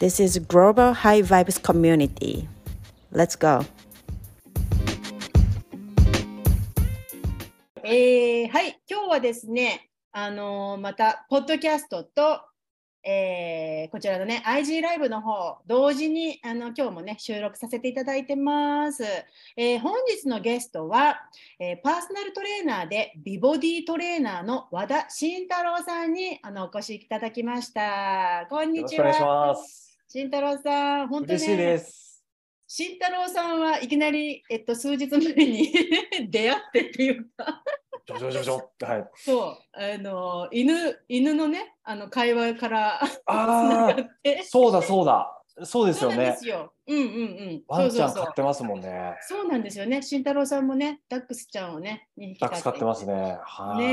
This is Global High Vibes Community. Let's go. はい、今日はですね、またポッドキャストと、こちらのね IG ライブの方同時に今日もね収録させていただいてます。本日のゲストは、パーソナルトレーナーで美ボディトレーナーの和田慎太郎さんにお越しいただきました。こんにちは。よろしくお願いします。慎太郎さん、本当に、ね、嬉しいです。慎太郎さんはいきなり、数日前に出会ってっていうかジョジョジョジョって、はい、そう犬のね会話からあそうだそうですよね。そうなんですよ、うんうんうん、ワンちゃん飼ってますもんね。そうなんですよね。慎太郎さんもねダックスちゃんをねダックス飼ってますね。はい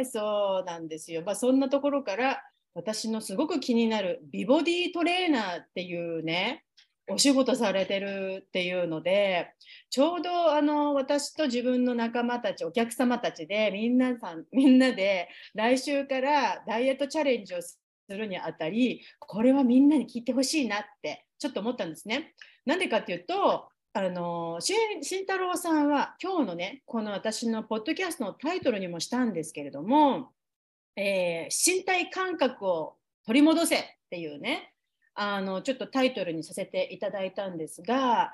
ね、そうなんですよ。まあ、そんなところから私のすごく気になる美ボディトレーナーっていうねお仕事されてるっていうので、ちょうど私と自分の仲間たちお客様たちでみんなで来週からダイエットチャレンジをするにあたり、これはみんなに聞いてほしいなってちょっと思ったんですね。なんでかっていうと慎太郎さんは今日のねこの私のポッドキャストのタイトルにもしたんですけれども、身体感覚を取り戻せっていうねちょっとタイトルにさせていただいたんですが、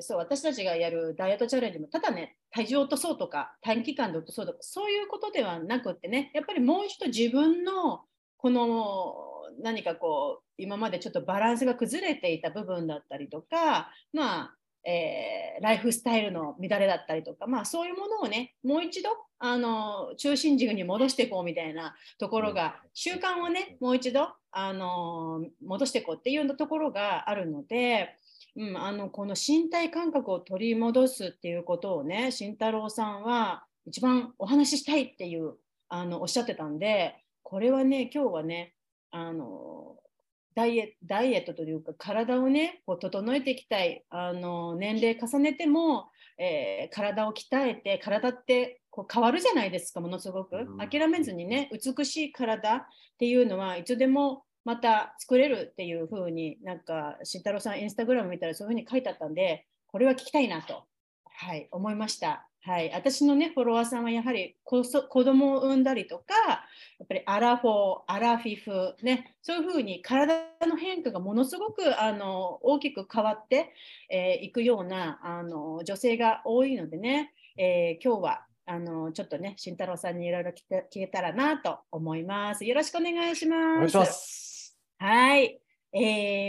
そう私たちがやるダイエットチャレンジもただね体重を落とそうとか短期間で落とそうとかそういうことではなくってね、やっぱりもう一度自分のこの何かこう今までちょっとバランスが崩れていた部分だったりとか、まあ、ライフスタイルの乱れだったりとか、まあ、そういうものをねもう一度中心軸に戻していこうみたいなところが、習慣をねもう一度戻していこうっていうところがあるので、うん、この身体感覚を取り戻すっていうことをね慎太郎さんは一番お話ししたいっていうおっしゃってたんで、これはね今日はねダイエットというか体をねこう整えていきたい、年齢重ねても、体を鍛えて体ってこう変わるじゃないですか。ものすごく諦めずにね美しい体っていうのはいつでもまた作れるっていう風になんか慎太郎さんインスタグラム見たらそういう風に書いてあったんで、これは聞きたいなと、はい、思いました、はい、私のねフォロワーさんはやはり子供を産んだりとかやっぱりアラフォーアラフィフ、ね、そういう風に体の変化がものすごく大きく変わっていくような女性が多いのでね、今日はちょっとね慎太郎さんにいろいろ聞けたらなと思います。よろしくお願いします。お願いします。はい、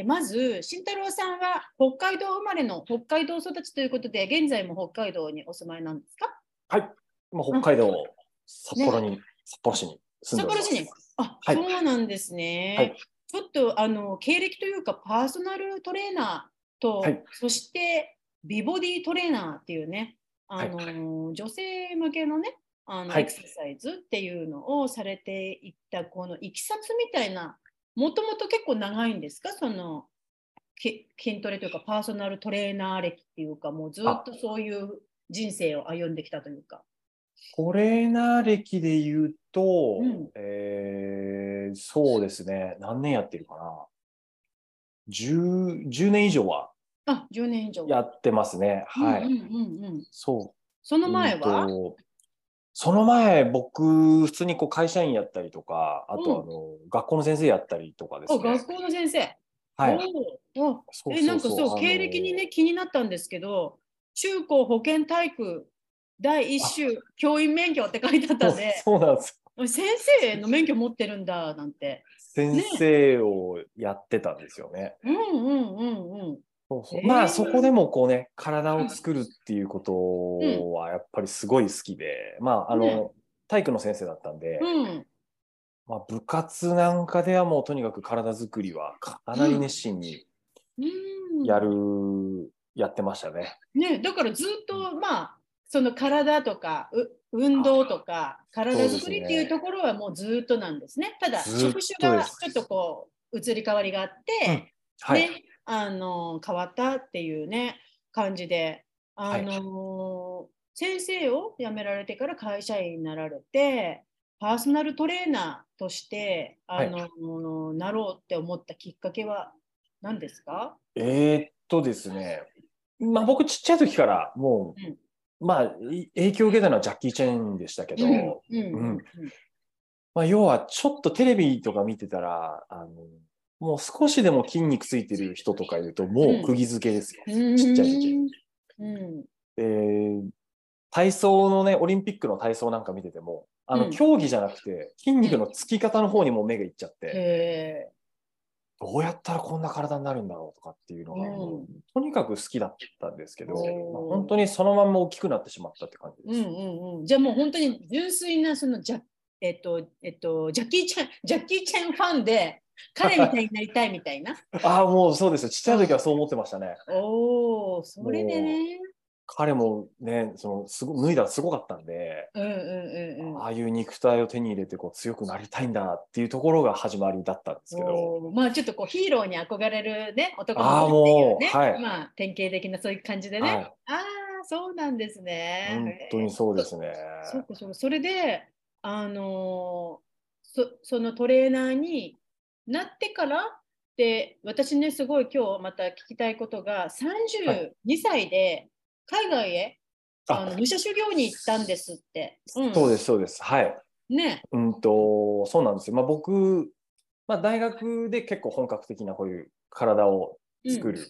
まず慎太郎さんは北海道生まれの北海道育ちということで、現在も北海道にお住まいなんですか？はい、今北海道札幌市に住んでおります。札幌市にあ、はい、そうなんですね、はい、ちょっと経歴というかパーソナルトレーナーと、はい、そして美ボディトレーナーっていうねはい、女性向けのねはい、エクササイズっていうのをされていったこのいきさつみたいな、もともと結構長いんですか？その筋トレというかパーソナルトレーナー歴っていうか、もうずっとそういう人生を歩んできたというか。トレーナー歴で言うと、うんそうですね、何年やってるかな、10年以上はあ10年以上やってますね。はい、うんうんうん、そう。その前は、その前僕普通にこう会社員やったりとか、あと学校の先生やったりとかですね。学校の先生、はい、そうなんかそう経歴にね気になったんですけど、中高保健体育第一種教員免許って書いてあったんで、そうなんです。先生の免許持ってるんだなんて。先生をやってたんですよね。ねうんうんうんうん。そうまあそこでもこうね体を作るっていうことはやっぱりすごい好きで、まあね、体育の先生だったんで、うんまあ、部活なんかではもうとにかく体作りはかなり熱心にやってましたね。ね、だからずっとまあその体とか運動とか体作りっていうところはもうずっとなんですね。ただ職種がちょっとこう移り変わりがあって、うん、はい、ね、変わったっていうね感じで、はい、先生を辞められてから会社員になられてパーソナルトレーナーとしてはい、なろうって思ったきっかけは何ですか？ですね、まあ、僕ちっちゃい時からもう、まあ、影響を受けたのはジャッキー・チェンでしたけど、まあ、要はちょっとテレビとか見てたらもう少しでも筋肉ついてる人とかいるともう釘付けですよ、ちっちゃい時、体操のねオリンピックの体操なんか見てても競技じゃなくて筋肉のつき方の方にも目がいっちゃって、どうやったらこんな体になるんだろうとかっていうのが、とにかく好きだったんですけど、まあ、本当にそのまま大きくなってしまったって感じです。じゃあもう本当に純粋なそのジャッキー・チェンファンで彼みたいになりたいみたいな。ああ、もうそうですよ。ちっちゃい時はそう思ってましたね。おお、それでね。彼もね、脱いだらすごかったんで、ああいう肉体を手に入れてこう強くなりたいんだっていうところが始まりだったんですけど、まあ、ちょっとこうヒーローに憧れる、ね、男の子っていうね、まあ、典型的なそういう感じでね、ああそうなんですね。本当にそうですね。それで、そのトレーナーになってからで、私ねすごい今日また聞きたいことが32歳で、海外へ武者修行に行ったんですって。そうですそうです。はい。ね。そうなんですよ。まあ僕、まあ、大学で結構本格的なこういう体を作る、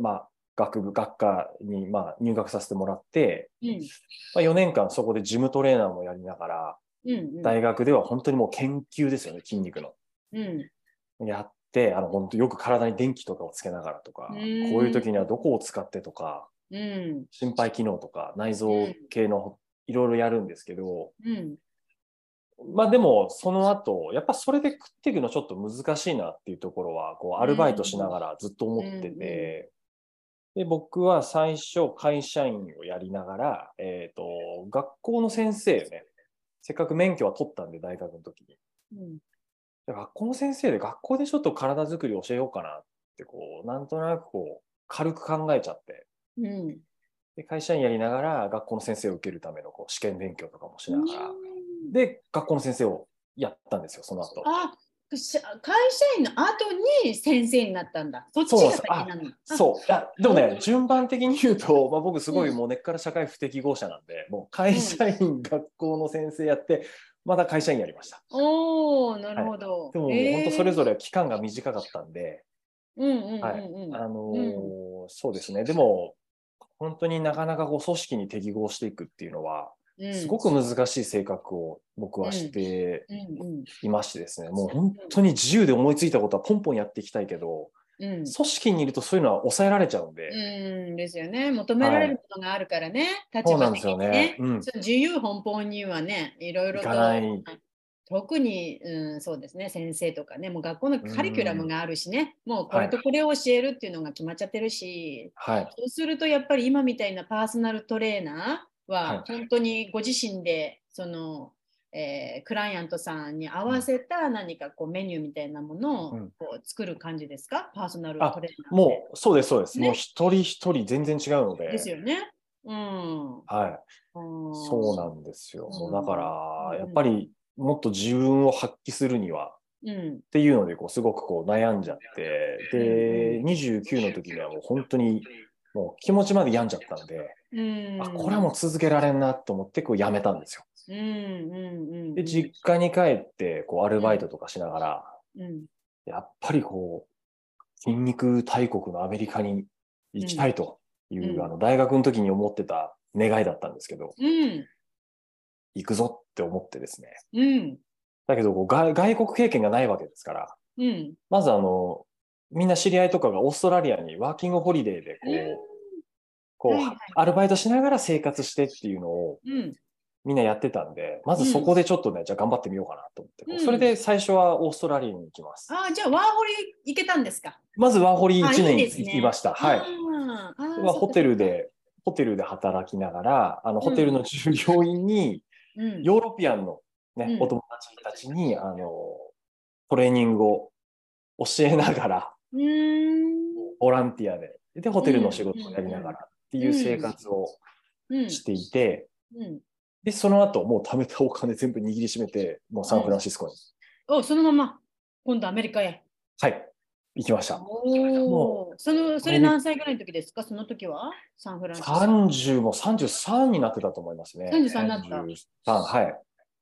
まあ学科にまあ入学させてもらって、まあ4年間そこでジムトレーナーもやりながら、大学では本当にもう研究ですよね、筋肉の。やって本当よく体に電気とかをつけながらとか、こういう時にはどこを使ってとか。心肺機能とか内臓系のいろいろやるんですけど、まあでもその後やっぱそれで食っていくのちょっと難しいなっていうところはこうアルバイトしながらずっと思ってて、で僕は最初会社員をやりながら、学校の先生ね、せっかく免許は取ったんで大学の時に、学校の先生で学校でちょっと体作り教えようかなってこうなんとなくこう軽く考えちゃって。で会社員やりながら学校の先生を受けるためのこう試験勉強とかもしながら、で学校の先生をやったんですよ。その後会社員の後に先生になったんだ。そっちが先なの。そうでもね、順番的に言うと、まあ、僕すごいもう根っから社会不適合者なんで、もう会社員、学校の先生やってまた会社員やりました。おー、なるほど。でも本当それぞれ期間が短かったんで、そうですね。でも本当になかなかこう組織に適合していくっていうのはすごく難しい性格を僕はしていましてですね、もう本当に自由で思いついたことはポンポンやっていきたいけど、組織にいるとそういうのは抑えられちゃうんで、ですよね。求められることがあるからね、立場的にね、自由奔放にはね、いろいろと特に、そうですね、先生とかね、もう学校のカリキュラムがあるしね、もうこれとこれを教えるっていうのが決まっちゃってるし、そうするとやっぱり今みたいなパーソナルトレーナーは本当にご自身でその、クライアントさんに合わせた何かこうメニューみたいなものをこう作る感じですか、パーソナルトレーナーで。もうそうですそうです、ね、もう一人一人全然違うので。ですよね。そうなんですよ。だからやっぱりもっと自分を発揮するには、っていうのでこうすごくこう悩んじゃって、で29の時にはもう本当にもう気持ちまで病んじゃったんで、これはもう続けられんなと思ってこうやめたんですよ。で実家に帰ってこうアルバイトとかしながら、やっぱりこう筋肉大国のアメリカに行きたいという、大学の時に思ってた願いだったんですけど、行くぞって思ってですね。だけどこう外国経験がないわけですから、まずみんな知り合いとかがオーストラリアにワーキングホリデーでこうアルバイトしながら生活してっていうのをみんなやってたんで、まずそこでちょっとね、じゃあ頑張ってみようかなと思って、それで最初はオーストラリアに行きます。あ、じゃあワーホリ行けたんですか？まずワーホリ1年行きました。はい。ホテルで働きながら、ホテルの従業員に、ヨーロピアンのね、お友達たちに、トレーニングを教えながら、ボランティアで、ホテルの仕事をやりながらっていう生活をしていて、で、その後、もう貯めたお金全部握りしめて、もうサンフランシスコに。お、そのまま、今度アメリカへ。はい、行きました。もうそれ何歳ぐらいの時ですか、その時はサンフランシスコ。30も33になってたと思いますね。33になった。はい。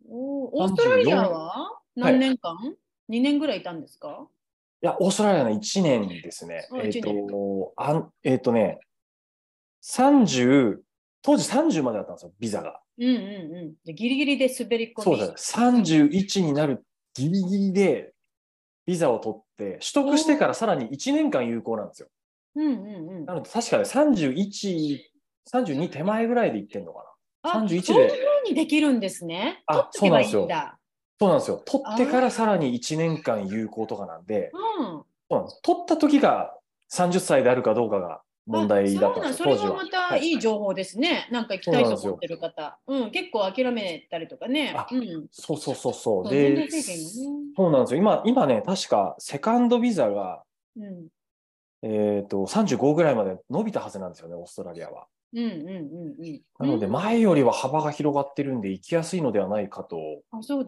オーストラリアは何年間、はい、?2 年ぐらいいたんですか？いや、オーストラリアの1年ですね。当時30までだったんですよ、ビザが。ギリギリで滑り込み。そうだ、31になるギリギリでビザを取って、取得してからさらに1年間有効なんですよ。なので、確かね、31、32手前ぐらいで行ってんのかな。31で。そういうふうにできるんですね。あ、そうなんですよ。そうなんですよ。取ってからさらに1年間有効とかなんで、取った時が30歳であるかどうかが。問題だった。それもまたいい情報ですね。なんか行きたいと思ってる方、結構諦めたりとかね。そうそうそうそう。で、そうなんですよ。今ね、確かセカンドビザが35ぐらいまで伸びたはずなんですよね、オーストラリアは。なので前よりは幅が広がってるんで行きやすいのではないかと思い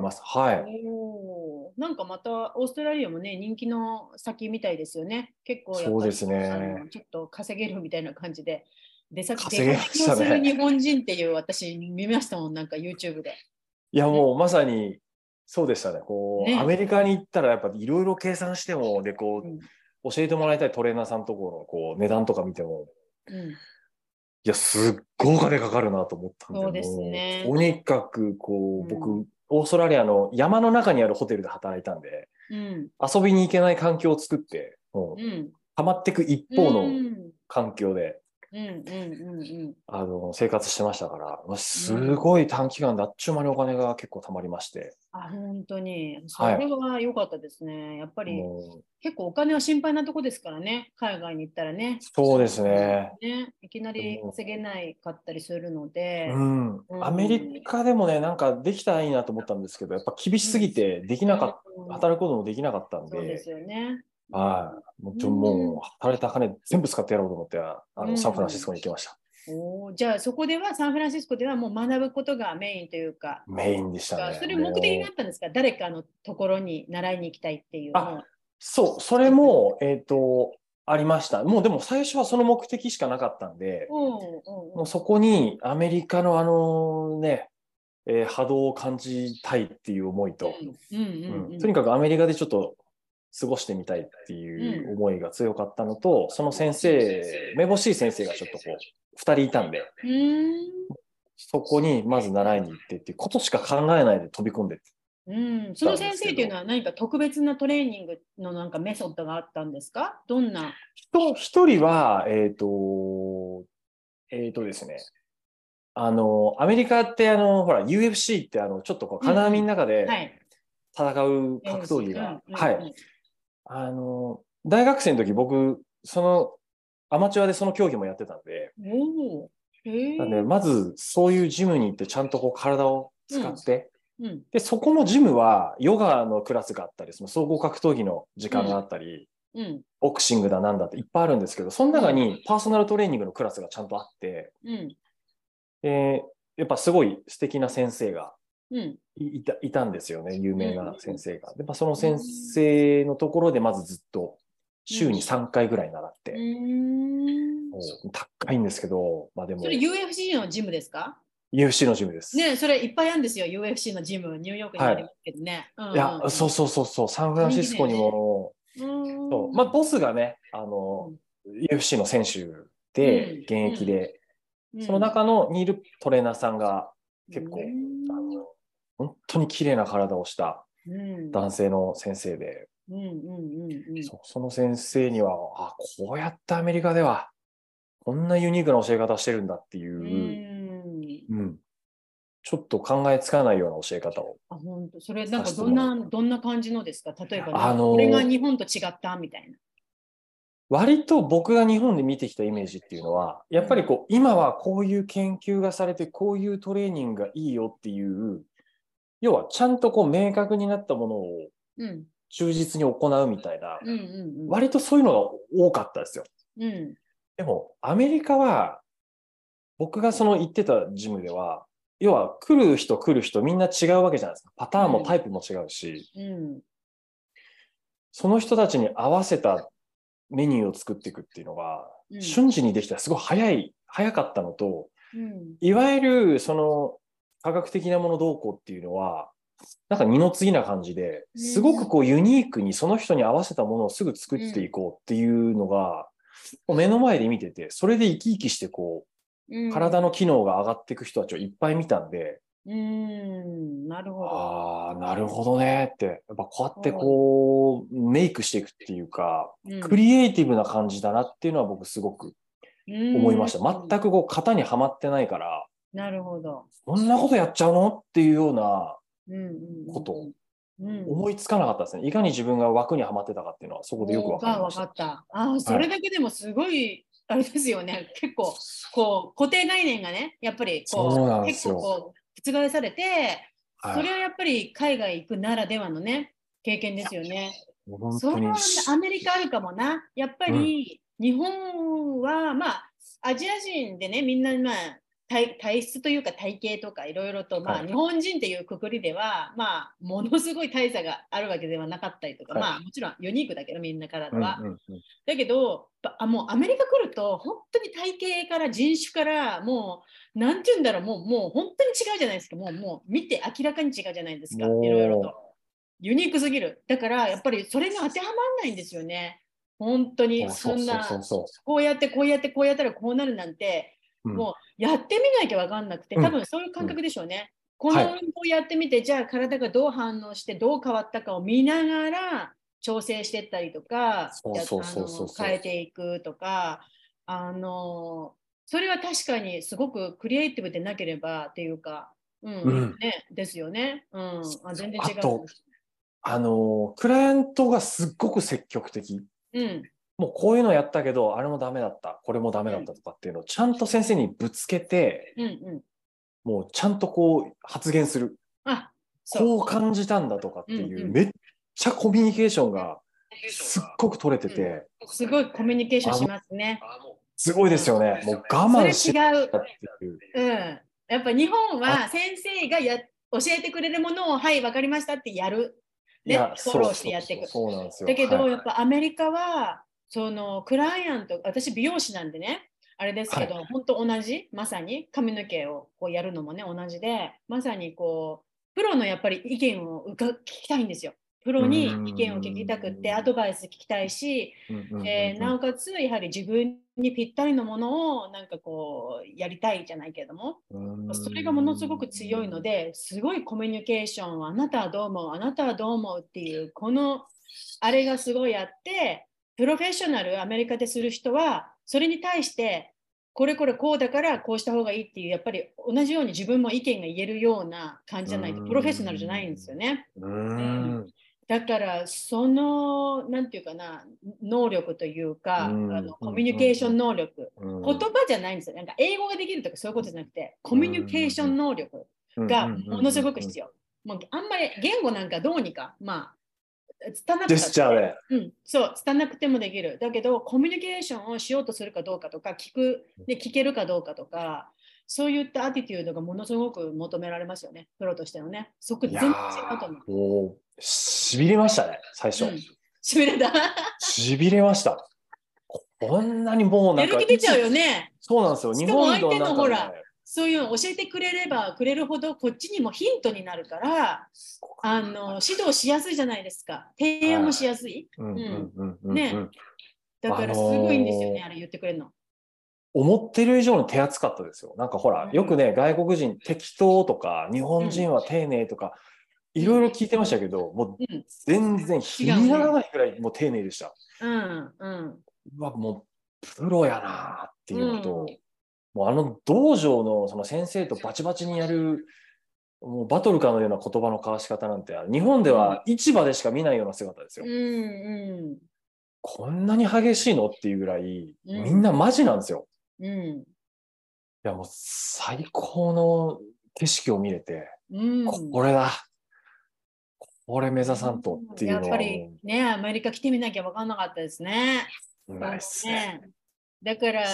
ます。はい。なんかまたオーストラリアもね、人気の先みたいですよね。結構やっぱりちょっと稼げるみたいな感じで出先で活動する日本人っていう、私見ましたもん、なんか YouTube で。いや、もうまさにそうでしたね。こうアメリカに行ったらやっぱりいろいろ計算してもで、こう教えてもらいたいトレーナーさんとこのこう値段とか見ても。いや、すっごいお金かかるなと思ったんで、そうですね、とにかくこう、僕オーストラリアの山の中にあるホテルで働いたんで、遊びに行けない環境を作ってはまっていく一方の環境で生活してましたから、すごい短期間であっちゅう間にお金が結構たまりまして、本当にそれは良かったですね。やっぱり結構お金は心配なとこですからね、海外に行ったらね。そうですね、いきなり稼げないかったりするので、アメリカでもね、なんかできたらいいなと思ったんですけど、やっぱ厳しすぎてできなかった、働くこともできなかったんで。そうですよね。もう働いた金全部使ってやろうと思って、サンフランシスコに行きました。じゃあそこでは、サンフランシスコではもう学ぶことがメインというか。メインでしたね。それ目的があったんですか？誰かのところに習いに行きたいっていう。そう、それもありました。もうでも最初はその目的しかなかったんで、もうそこにアメリカのね、波動を感じたいっていう思いと、とにかくアメリカでちょっと過ごしてみたいっていう思いが強かったのと、その先生、めぼしい先生がちょっとこう2人いたんで、そこにまず習いに行ってっていうことしか考えないで飛び込んでって。その先生っていうのは何か特別なトレーニングのなんかメソッドがあったんですか？どんな？一人はですね、アメリカってほら UFC ってちょっとこう金網の中で戦う格闘技が、はい。大学生の時、僕アマチュアでその競技もやってたんで、まずそういうジムに行ってちゃんとこう体を使って、でそこのジムはヨガのクラスがあったり、総合格闘技の時間があったり、ボクシングだなんだっていっぱいあるんですけど、その中にパーソナルトレーニングのクラスがちゃんとあって、やっぱすごい素敵な先生がいたんですよね、有名な先生が。で、その先生のところでまずずっと週に3回ぐらい習って、高いんですけど、でもそれ UFC のジムですか？ UFC のジムですね。それいっぱいあるんですよ、 UFC のジム。ニューヨークにありますけどね。いや、そうそうそうそう、サンフランシスコにも。ボスがね、UFC の選手で現役で、その中のにいるトレーナーさんが結構本当に綺麗な体をした男性の先生で、その先生には、こうやってアメリカではこんなユニークな教え方してるんだっていう、ちょっと考えつかないような教え方を。あ、本当。それなんかどんな感じのですか？例えば、ね、これが日本と違ったみたいな。割と僕が日本で見てきたイメージっていうのは、やっぱりこう今はこういう研究がされてこういうトレーニングがいいよっていう、要はちゃんとこう明確になったものを忠実に行うみたいな、うんうんうんうん、割とそういうのが多かったですよ、うん、でもアメリカは僕がその行ってたジムでは、要は来る人みんな違うわけじゃないですか。パターンもタイプも違うし、うんうん、その人たちに合わせたメニューを作っていくっていうのが、うん、瞬時にできたらすごい早かったのと、うん、いわゆるその科学的なものどうこうっていうのはなんか二の次な感じで、すごくこうユニークにその人に合わせたものをすぐ作っていこうっていうのが、うん、目の前で見てて、それで生き生きしてこう、うん、体の機能が上がっていく人たちをいっぱい見たんで、なるほど。ああ、なるほどねって、やっぱこうやってこうメイクしていくっていうか、うん、クリエイティブな感じだなっていうのは僕すごく思いました。全くこう型にはまってないから、なるほど。こんなことやっちゃうのっていうようなことを思いつかなかったですね。いかに自分が枠にはまってたかっていうのはそこでよく分かりました。分かった。あ、それだけでもすごい。あれですよね、結構こう固定概念がね、やっぱりこう結構こう覆されて、それはやっぱり海外行くならではのね経験ですよね。それはアメリカあるかもな。やっぱり日本は、まあアジア人でね、みんなまあ 体質というか体型とかいろいろと、まあ日本人っていうくくりではまあものすごい大差があるわけではなかったりとか、まあもちろんユニークだけどみんなからは、だけどもうアメリカ来ると本当に体型から人種からもう何て言うんだろう、もう本当に違うじゃないですか。もう見て明らかに違うじゃないですか。いろいろとユニークすぎる。だからやっぱりそれが当てはまんないんですよね、本当に。そんなこうやったらこうなるなんて、もうやってみなきゃ分かんなくて、多分そういう感覚でしょうね。この運動をやってみて、じゃあ体がどう反応してどう変わったかを見ながら調整してったりとか、変えていくとか、それは確かにすごくクリエイティブでなければっていうか、ね、ですよね、全然違う。あとクライアントがすっごく積極的、もうこういうのやったけどあれもダメだったこれもダメだったとかっていうのをちゃんと先生にぶつけて、もうちゃんとこう発言する、こう感じたんだとかっていう、めっちゃコミュニケーションがすっごく取れてて、すごいコミュニケーションしますね。すごいですよね。もう我慢しなかったっていう。やっぱ日本は先生が教えてくれるものを、はい分かりましたってやる、ね、フォローしてやっていく。そうなんですよ。だけど、やっぱアメリカはそのクライアント、私美容師なんでねあれですけど、本当同じ、まさに髪の毛をこうやるのもね同じで、まさにこうプロのやっぱり意見を聞きたいんですよ。プロに意見を聞きたくってアドバイス聞きたいし、なおかつやはり自分にぴったりのものをなんかこうやりたいじゃないけれども、それがものすごく強いので、すごいコミュニケーションを、あなたはどう思う、あなたはどう思うっていうこのあれがすごいあって、プロフェッショナルアメリカでする人はそれに対してこれこれこうだからこうした方がいいっていう、やっぱり同じように自分も意見が言えるような感じじゃないとプロフェッショナルじゃないんですよね。だからそのなんていうかな、能力というか、コミュニケーション能力、言葉じゃないんですよ。なんか英語ができるとかそういうことじゃなくて、コミュニケーション能力がものすごく必要。もうあんまり言語なんかどうにかまあ拙なくてもできる。だけどコミュニケーションをしようとするかどうかとか、聞けるかどうかとか、そういったアティテュードがものすごく求められますよね、プロとしてのね。そこ全然違うと思う。しびれましたね、最初。しびれた。しびれました。こんなにもうなんか。やる気出ちゃうよね。そうなんですよ。日本の相手のほら、そういうの教えてくれればくれるほど、こっちにもヒントになるから、指導しやすいじゃないですか。提案もしやすい。ね。だからすごいんですよね、あれ言ってくれるの。思ってる以上に手厚かったですよ。なんかほら、よくね、外国人適当とか、日本人は丁寧とか、いろいろ聞いてましたけど、もう全然気にならないくらいもう丁寧でした。うわ、もうプロやなっていうのと、もうあの道場のその先生とバチバチにやるもうバトルかのような言葉の交わし方なんて日本では市場でしか見ないような姿ですよ、うんうん、こんなに激しいのっていうぐらいみんなマジなんですよ、うんうん、いやもう最高の景色を見れて、うん、これだこれ目指さんとっていうのはやっぱりねアメリカ来てみなきゃ分かんなかったですね。ないっすね。だから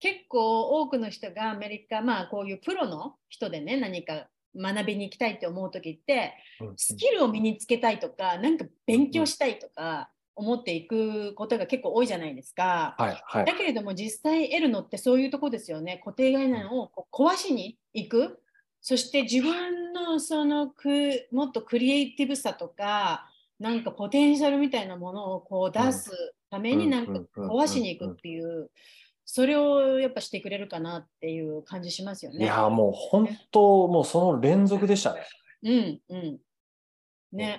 結構多くの人がアメリカ、まあこういうプロの人でね何か学びに行きたいって思う時ってスキルを身につけたいとかなんか勉強したいとか思っていくことが結構多いじゃないですか、はいはい、だけれども実際得るのってそういうとこですよね。固定概念をこう壊しに行く、そして自分のそのもっとクリエイティブさとかなんかポテンシャルみたいなものをこう出すためになんか壊しに行くっていうそれをやっぱしてくれるかなっていう感じしますよね。いやもう本当もうその連続でしたね。うんうんね。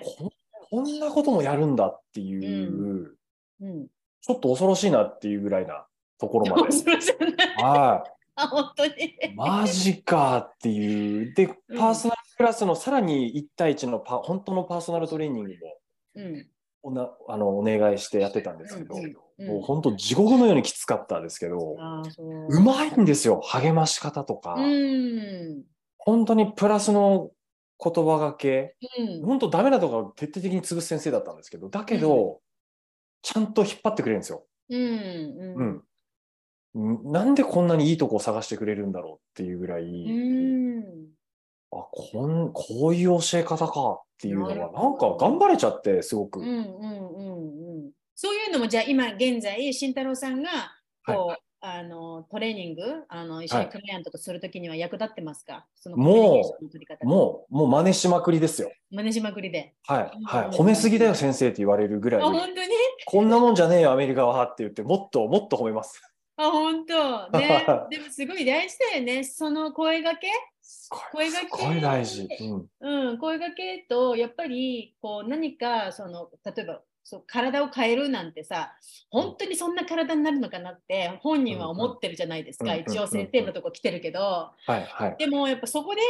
こんなこともやるんだっていう、うんうん、ちょっと恐ろしいなっていうぐらいなところまで。恐ろしいね。はい。あ本当にマジかっていうでパーソナルクラスのさらに1対1の本当のパーソナルトレーニングを、うん、お願いしてやってたんですけど、うん、もう本当地獄のようにきつかったですけど、うまいんですよ励まし方とか、うん、本当にプラスの言葉がけ、うん、本当ダメなところを徹底的に潰す先生だったんですけどだけど、うん、ちゃんと引っ張ってくれるんですよ、うんうんうんなんでこんなにいいとこを探してくれるんだろうっていうぐらい、こういう教え方かっていうのがなんか頑張れちゃってすごく、うんうんうんうん、そういうのもじゃあ今現在慎太郎さんがこう、はい、トレーニング一緒にクライアントとするときには役立ってますか、はい、そのコミュニケーションの取り方もう真似しまくりですよ。真似しまくりで、はいはい、褒めすぎだよ先生って言われるぐらい本当にこんなもんじゃねえよアメリカはって言ってもっともっと褒めます。あ本当ね、でもすごい大事だよねその声掛けすごい大事、うんうん、声掛けとやっぱりこう何かその例えばそう体を変えるなんてさ本当にそんな体になるのかなって本人は思ってるじゃないですか、うんうん、一応先生のとこ来てるけど、うんうんはいはい、でもやっぱそこで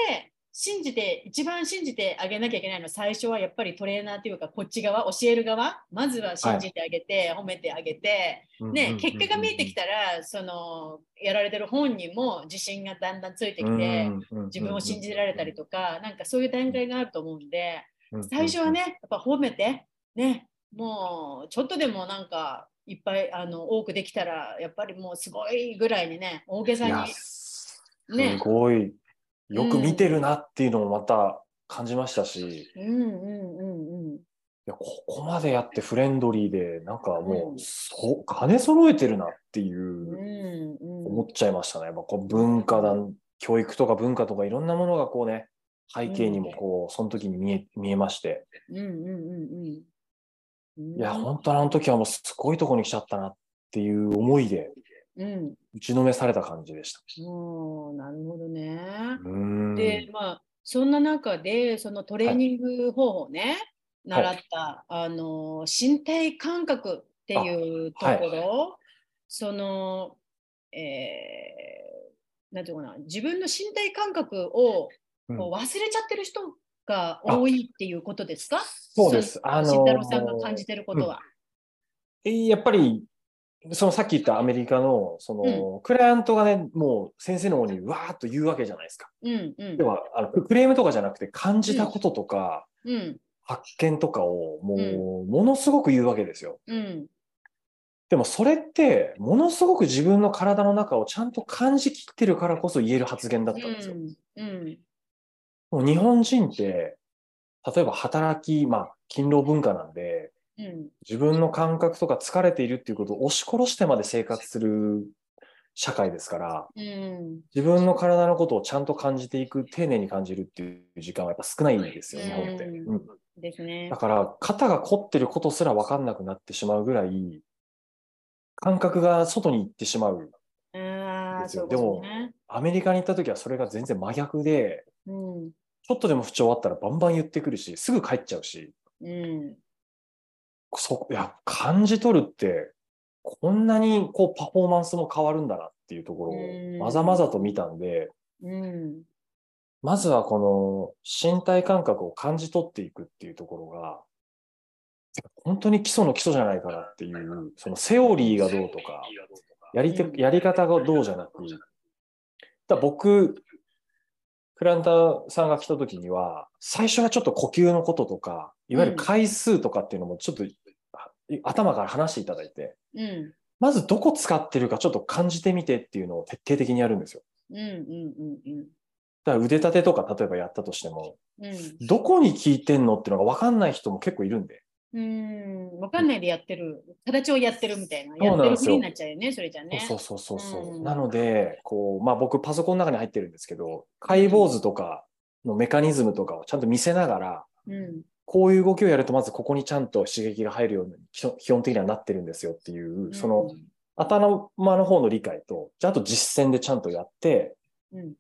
一番信じてあげなきゃいけないのは最初はやっぱりトレーナーというかこっち側教える側まずは信じてあげて、はい、褒めてあげて、ね、結果が見えてきたらそのやられてる本人も自信がだんだんついてきて自分を信じられたりとかなんかそういう段階があると思うんで最初はねやっぱ褒めて、ね、もうちょっとでもなんかいっぱい多くできたらやっぱりもうすごいぐらいにね大げさに、ね、すごいよく見てるなっていうのもまた感じましたし、うんうんうんうん、いやここまでやってフレンドリーでなんかもう金揃えてるなっていう思っちゃいましたね。やっぱこう文化だ教育とか文化とかいろんなものがこうね背景にもこうその時に見えまして、うんうんうんうん、いや本当あの時はもうすごいとこに来ちゃったなっていう思いで。うん、打ちのめされた感じでした。なるほどね。で、まあそんな中でそのトレーニング方法ね、はい、習った、はい、身体感覚っていうところ、はい、その、なんていうかな自分の身体感覚をこう忘れちゃってる人が多いっていうことですか？そうです。慎太郎さんが感じてることは、やっぱり。そのさっき言ったアメリカのそのクライアントがねもう先生の方にわーっと言うわけじゃないですか、うんうん、ではクレームとかじゃなくて感じたこととか、うん、発見とかをもうものすごく言うわけですよ、うん、でもそれってものすごく自分の体の中をちゃんと感じきってるからこそ言える発言だったんですよ、うんうん、もう日本人って例えば働き、まあ、勤労文化なんでうん、自分の感覚とか疲れているっていうことを押し殺してまで生活する社会ですから、うん、自分の体のことをちゃんと感じていく丁寧に感じるっていう時間はやっぱ少ないんですよ、日本って、うんですね、だから肩が凝ってることすら分かんなくなってしまうぐらい感覚が外に行ってしまうんですよ。でもアメリカに行った時はそれが全然真逆で、うん、ちょっとでも不調あったらバンバン言ってくるしすぐ帰っちゃうし、うんいや感じ取るってこんなにこうパフォーマンスも変わるんだなっていうところをまざまざと見たんで、うん、まずはこの身体感覚を感じ取っていくっていうところが、本当に基礎の基礎じゃないかなっていう、そのセオリーがどうとか、やり方がどうじゃなくて、だ僕、クライアントさんが来た時には、最初はちょっと呼吸のこととか、いわゆる回数とかっていうのもちょっと頭から話していただいて、うん、まずどこ使ってるかちょっと感じてみてっていうのを徹底的にやるんですよ。うんうんうんうん、だから腕立てとか例えばやったとしても、うん、どこに効いてんのっていうのが分かんない人も結構いるんで。分かんないでやってる、形をやってるみたいな、やってるふうになっちゃうよね、それじゃね。そうそうそうそう。なのでこう、まあ、僕パソコンの中に入ってるんですけど、解剖図とかのメカニズムとかをちゃんと見せながら、うん、こういう動きをやるとまずここにちゃんと刺激が入るように基本的にはなってるんですよっていう、その頭の方の理解と、じゃあと実践でちゃんとやって、うん、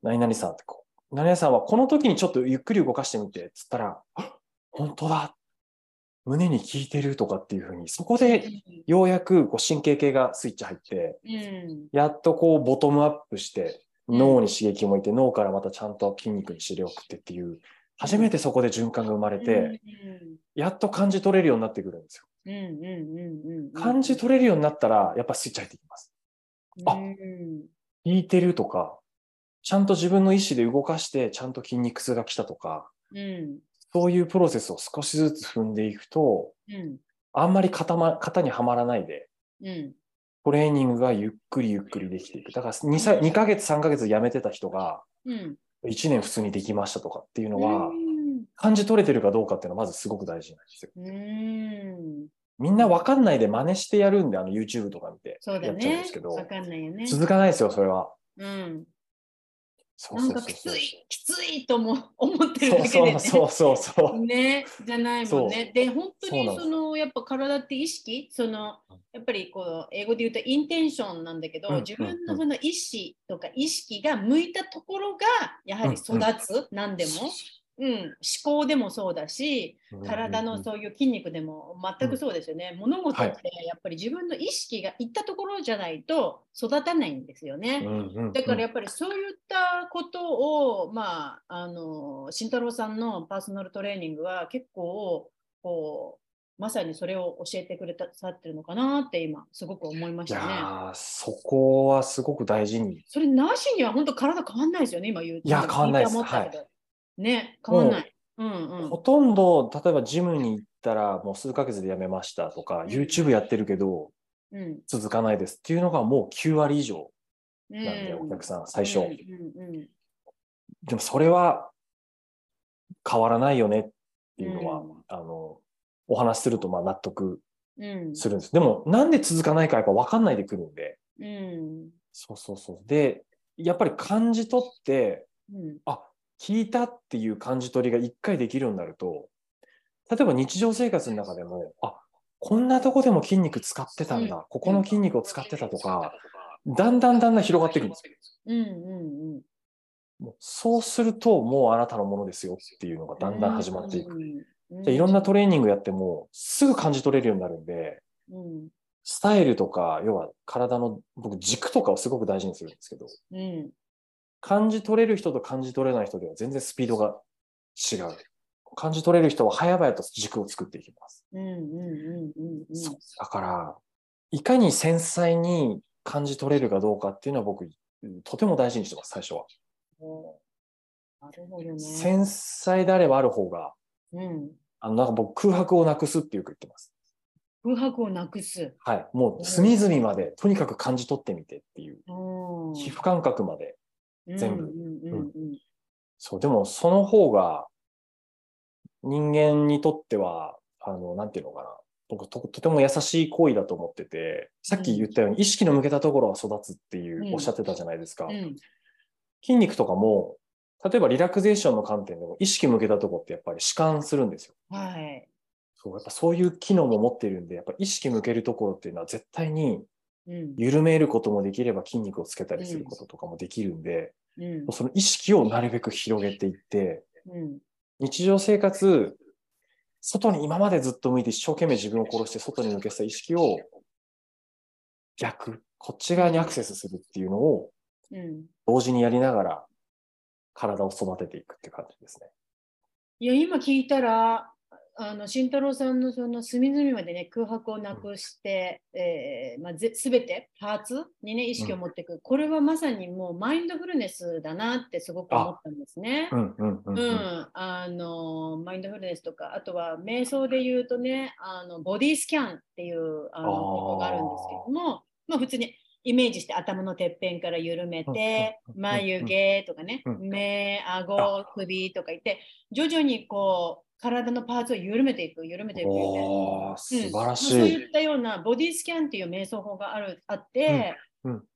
何々さんってこう、何々さんはこの時にちょっとゆっくり動かしてみてっつったら、本当だ、胸に効いてるとかっていうふうに、そこでようやくこう神経系がスイッチ入って、うん、やっとこうボトムアップして脳に刺激もいて、脳からまたちゃんと筋肉に指令を送ってっていう、初めてそこで循環が生まれて、うんうん、やっと感じ取れるようになってくるんですよ、うんうんうんうん、感じ取れるようになったらやっぱスイッチ入ってきます。あ、効いてるとか、ちゃんと自分の意思で動かしてちゃんと筋肉痛が来たとか、うん、そういうプロセスを少しずつ踏んでいくと、うん、あんまり型にはまらないで、うん、トレーニングがゆっくりゆっくりできていく。だから2ヶ月3ヶ月やめてた人が、うん、1年普通にできましたとかっていうのは、うん、感じ取れてるかどうかっていうのはまずすごく大事なんですよ。うん、みんな分かんないで真似してやるんで、YouTube とか見てやっちゃうんですけど、分かんないよね、続かないですよそれは。うん、なんかきついとも思ってるだけでね。そうね、じゃないもんね。で、本当にそのやっぱ体って意識、そのやっぱりこう英語で言うとインテンションなんだけど、うん、自分のその意思とか意識が向いたところがやはり育つ、うん、何でも、うん、思考でもそうだし、体のそういう筋肉でも全くそうですよね。うん、物事ってやっぱり自分の意識がいったところじゃないと育たないんですよね。だからやっぱりそういったことを、まあ、慎太郎さんのパーソナルトレーニングは結構こうまさにそれを教えてくれたさってるのかなって今すごく思いましたね。いや、そこはすごく大事に。それなしには本当体変わんないですよね、今言う。いや、変わんないです。はいね、変わんない、うんうん、ほとんど例えばジムに行ったらもう数ヶ月でやめましたとか、うん、YouTube やってるけど、うん、続かないですっていうのがもう9割以上なんで、うん、お客さん最初、うんうんうん、でもそれは変わらないよねっていうのは、うん、お話しするとまあ納得するんです、うん、でもなんで続かないかやっぱ分かんないでくるんで、うん、そうそうそう。でやっぱり感じ取って、うん、あ、聞いたっていう感じ取りが一回できるようになると、例えば日常生活の中でも、あ、こんなとこでも筋肉使ってたんだ、うん、ここの筋肉を使ってたとか、だんだん広がってくるんですよ、うんうんうん、もうそうするともうあなたのものですよっていうのがだんだん始まっていく、うんうん、でいろんなトレーニングやってもすぐ感じ取れるようになるんで、うん、スタイルとか要は体の僕軸とかをすごく大事にするんですけど、うん、感じ取れる人と感じ取れない人では全然スピードが違う。感じ取れる人は早々と軸を作っていきます。だからいかに繊細に感じ取れるかどうかっていうのは僕とても大事にしてます、最初は。なるほどね。繊細であればある方が、うん、なんか僕空白をなくすってよく言ってます。空白をなくす。はい。もう隅々までとにかく感じ取ってみてっていう、皮膚感覚まで。全部、うんうんうん、そう。でもその方が人間にとってはなんていうのかな、僕 とても優しい行為だと思ってて、さっき言ったように、うん、意識の向けたところは育つっていう、うん、おっしゃってたじゃないですか、うん、筋肉とかも例えばリラクゼーションの観点でも意識向けたところってやっぱり弛緩するんですよ、はい、そう、やっぱそういう機能も持ってるんで、やっぱ意識向けるところっていうのは絶対に緩めることもできれば筋肉をつけたりすることとかもできるんで、うん、その意識をなるべく広げていって、うん、日常生活外に今までずっと向いて一生懸命自分を殺して外に向けた意識を逆こっち側にアクセスするっていうのを同時にやりながら体を育てていくって感じですね。いや、今聞いたら慎太郎さんのその隅々までね、空白をなくして、全てパーツにね、意識を持っていく、これはまさにもうマインドフルネスだなってすごく思ったんですね。マインドフルネスとか、あとは瞑想で言うとね、ボディスキャンっていうことがあるんですけども、まあ、普通にイメージして頭のてっぺんから緩めて、眉毛とかね、目、顎、首とか言って、徐々にこう体のパーツを緩めていく、素晴らしい。そういったようなボディスキャンっていう瞑想法があって、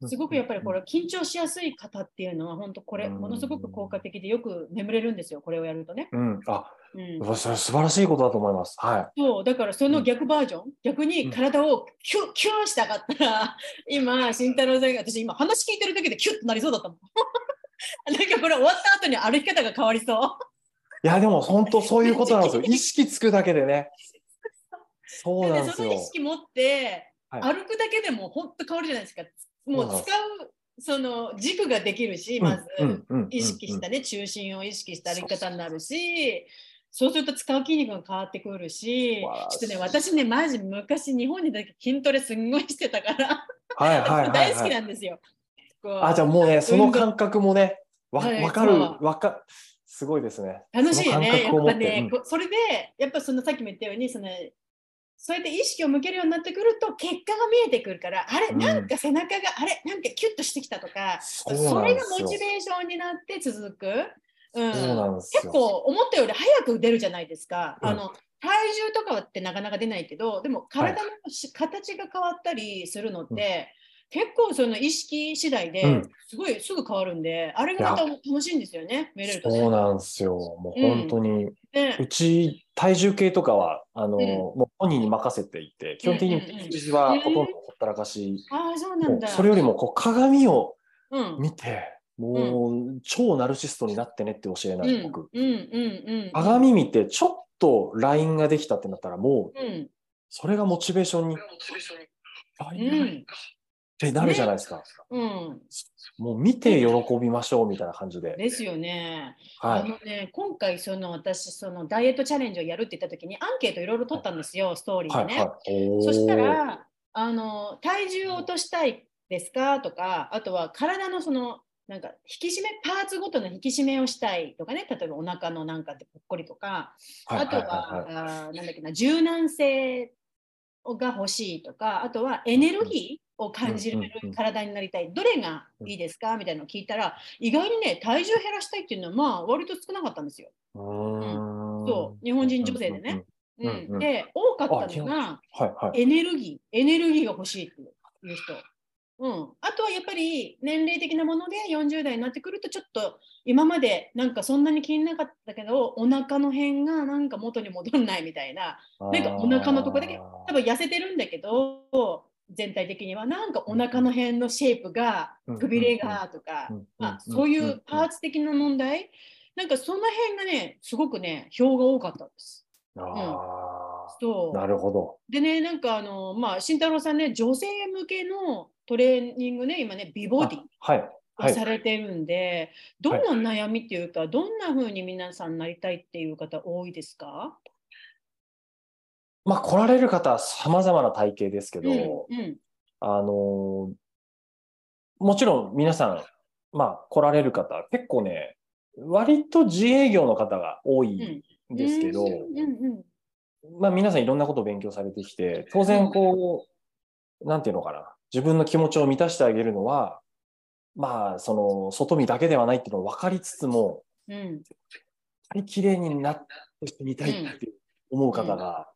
すごくやっぱりこれ緊張しやすい方っていうのは本当これ、ものすごく効果的でよく眠れるんですよ、これをやるとね。それ素晴らしいことだと思います。はい。そうだからその逆バージョン、逆に体をキュッキュッしたかったら、今慎太郎さんが、私今話聞いてるだけでキュッとなりそうだったもん。なんかこれ終わった後に歩き方が変わりそう。いやでも本当そういうことなんですよ。意識つくだけでね。そうなんですよ。その意識持って歩くだけでも本当変わるじゃないですか。もう使うその軸ができるし、まず意識したね、中心を意識した歩き方になるし、そうすると使う筋肉が変わってくるし、ちょっとね、私ね、マジ昔日本に筋トレすんごいしてたから、大好きなんですよ。あ、じゃあもうね、その感覚もね、わかる。すごいですね。楽しいよね。やっぱね、それでやっぱそのさっきも言ったようにそうやって意識を向けるようになってくると結果が見えてくるから、あれなんか背中があれなんかキュッとしてきたとか、それがモチベーションになって続く。結構思ったより早く出るじゃないですか。体重とかってなかなか出ないけど、でも体の形が変わったりするのって。結構その意識次第ですごいすぐ変わるんで、あれがまた楽しいんですよね、見れるとね。そうなんですよ、もう本当に、うち体重計とかはもう本人に任せていて、基本的に数字はほとんどほったらかし、それよりもこう鏡を見て、もう超ナルシストになってねって教えない僕、鏡見てちょっとラインができたってなったらもうそれがモチベーションにってなるじゃないですか、もう見て喜びましょうみたいな感じでですよね。今回私ダイエットチャレンジをやるって言った時にアンケートいろいろ取ったんですよ、ストーリーでね、そしたら体重を落としたいですかとか、あとは体のそのなんか引き締め、パーツごとの引き締めをしたいとかね、例えばお腹のなんかってぽっこりとか、あとはなんだっけな、柔軟性が欲しいとか、あとはエネルギーを感じる体になりたい、どれがいいですかみたいなのを聞いたら、意外にね、体重減らしたいっていうのはまあ割と少なかったんですよ。そう、日本人女性でね。で、多かったのがエネルギーが欲しいっていう人。あとはやっぱり年齢的なもので40代になってくると、ちょっと今までなんかそんなに気になかったけど、お腹の辺がなんか元に戻んないみたいな、なんかお腹のとこだけ多分痩せてるんだけど、全体的にはなんかお腹の辺のシェイプが、くびれがとか、まあそういうパーツ的な問題、なんかその辺がね、すごくね、票が多かったんです。なるほど。でね、なんかまあ慎太郎さんね、女性向けのトレーニングね、今ね、美ボディをされてるんで、どんな悩みっていうか、どんな風に皆さんなりたいっていう方多いですか？まあ来られる方は様々な体型ですけど、もちろん皆さん、まあ来られる方、結構ね、割と自営業の方が多いんですけど、まあ皆さんいろんなことを勉強されてきて、当然こう、なんていうのかな、自分の気持ちを満たしてあげるのは、まあその外見だけではないっていうのを分かりつつも、やっぱり綺麗になってみたいって思う方が、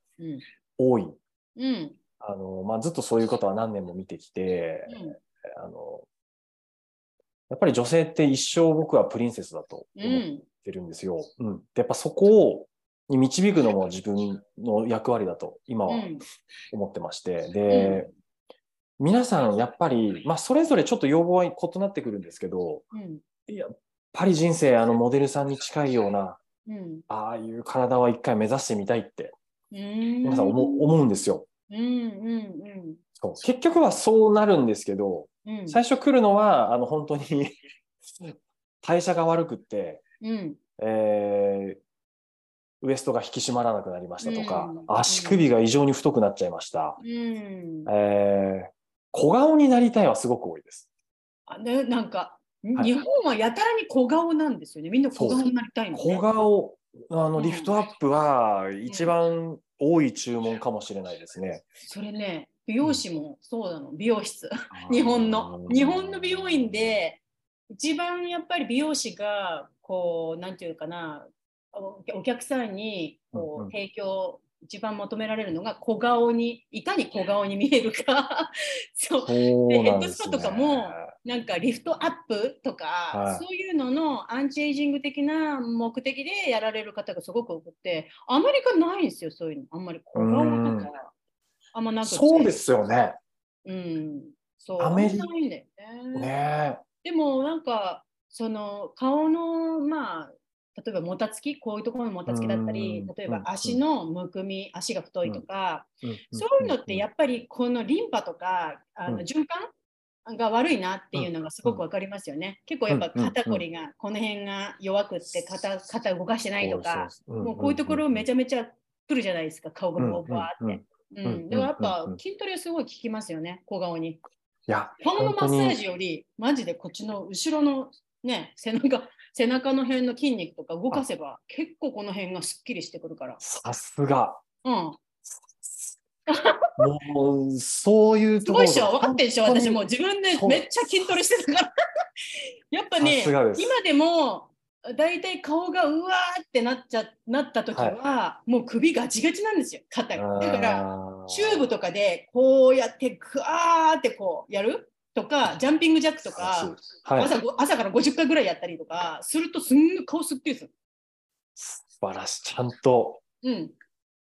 多い、ずっとそういうことは何年も見てきて、やっぱり女性って一生僕はプリンセスだと思ってるんですよ、やっぱそこに導くのも自分の役割だと今は思ってまして、で、皆さんやっぱり、まあ、それぞれちょっと要望は異なってくるんですけど、やっぱり人生モデルさんに近いような、ああいう体は一回目指してみたいって皆さん思うんですよ。結局はそうなるんですけど、最初来るのは本当に代謝が悪くって、うんウエストが引き締まらなくなりましたとか、うん、足首が異常に太くなっちゃいました、うん小顔になりたいはすごく多いです。なんか、はい、日本はやたらに小顔なんですよね。みんな小顔になりたいの、ね、小顔リフトアップは一番多い注文かもしれないですね、うん、それね美容師もそうなの、美容室日本の美容院で一番やっぱり美容師がこうなんていうかなお客さんにこう提供一番求められるのが小顔にいかに小顔に見えるかそうでヘッドスパとかもなんかリフトアップとか、はい、そういうののアンチエイジング的な目的でやられる方がすごく多くて、アメリカないんですよそういうの。あんまり小顔とかあんまなくて。そうですよね。うん、そうアメリカないんだよね。ね。でもなんかその顔のまあ例えばもたつきこういうところのもたつきだったり、例えば足のむくみ、足が太いとか、そういうのってやっぱりこのリンパとか循環が悪いなっていうのがすごくわかりますよね。結構やっぱ肩こりがこの辺が弱くって肩動かしてないとか、もうこういうところめちゃめちゃくるじゃないですか、顔がこうバーって、でもやっぱ筋トレはすごい効きますよね小顔に。いや顔のマッサージよりマジでこっちの後ろのね背中の辺の筋肉とか動かせば結構この辺がすっきりしてくるから。さすが、うん、もうそういうところすごいっしょ。分かってるでしょ。私もう自分でめっちゃ筋トレしてたからやっぱね今でもだいたい顔がうわーってなった時は、はい、もう首ガチガチなんですよ肩が。だからチューブとかでこうやってグワーってこうやるとかジャンピングジャックとか、はい、朝から50回ぐらいやったりとかするとすんごい顔すっきりする。素晴らしい。ちゃんと、うん、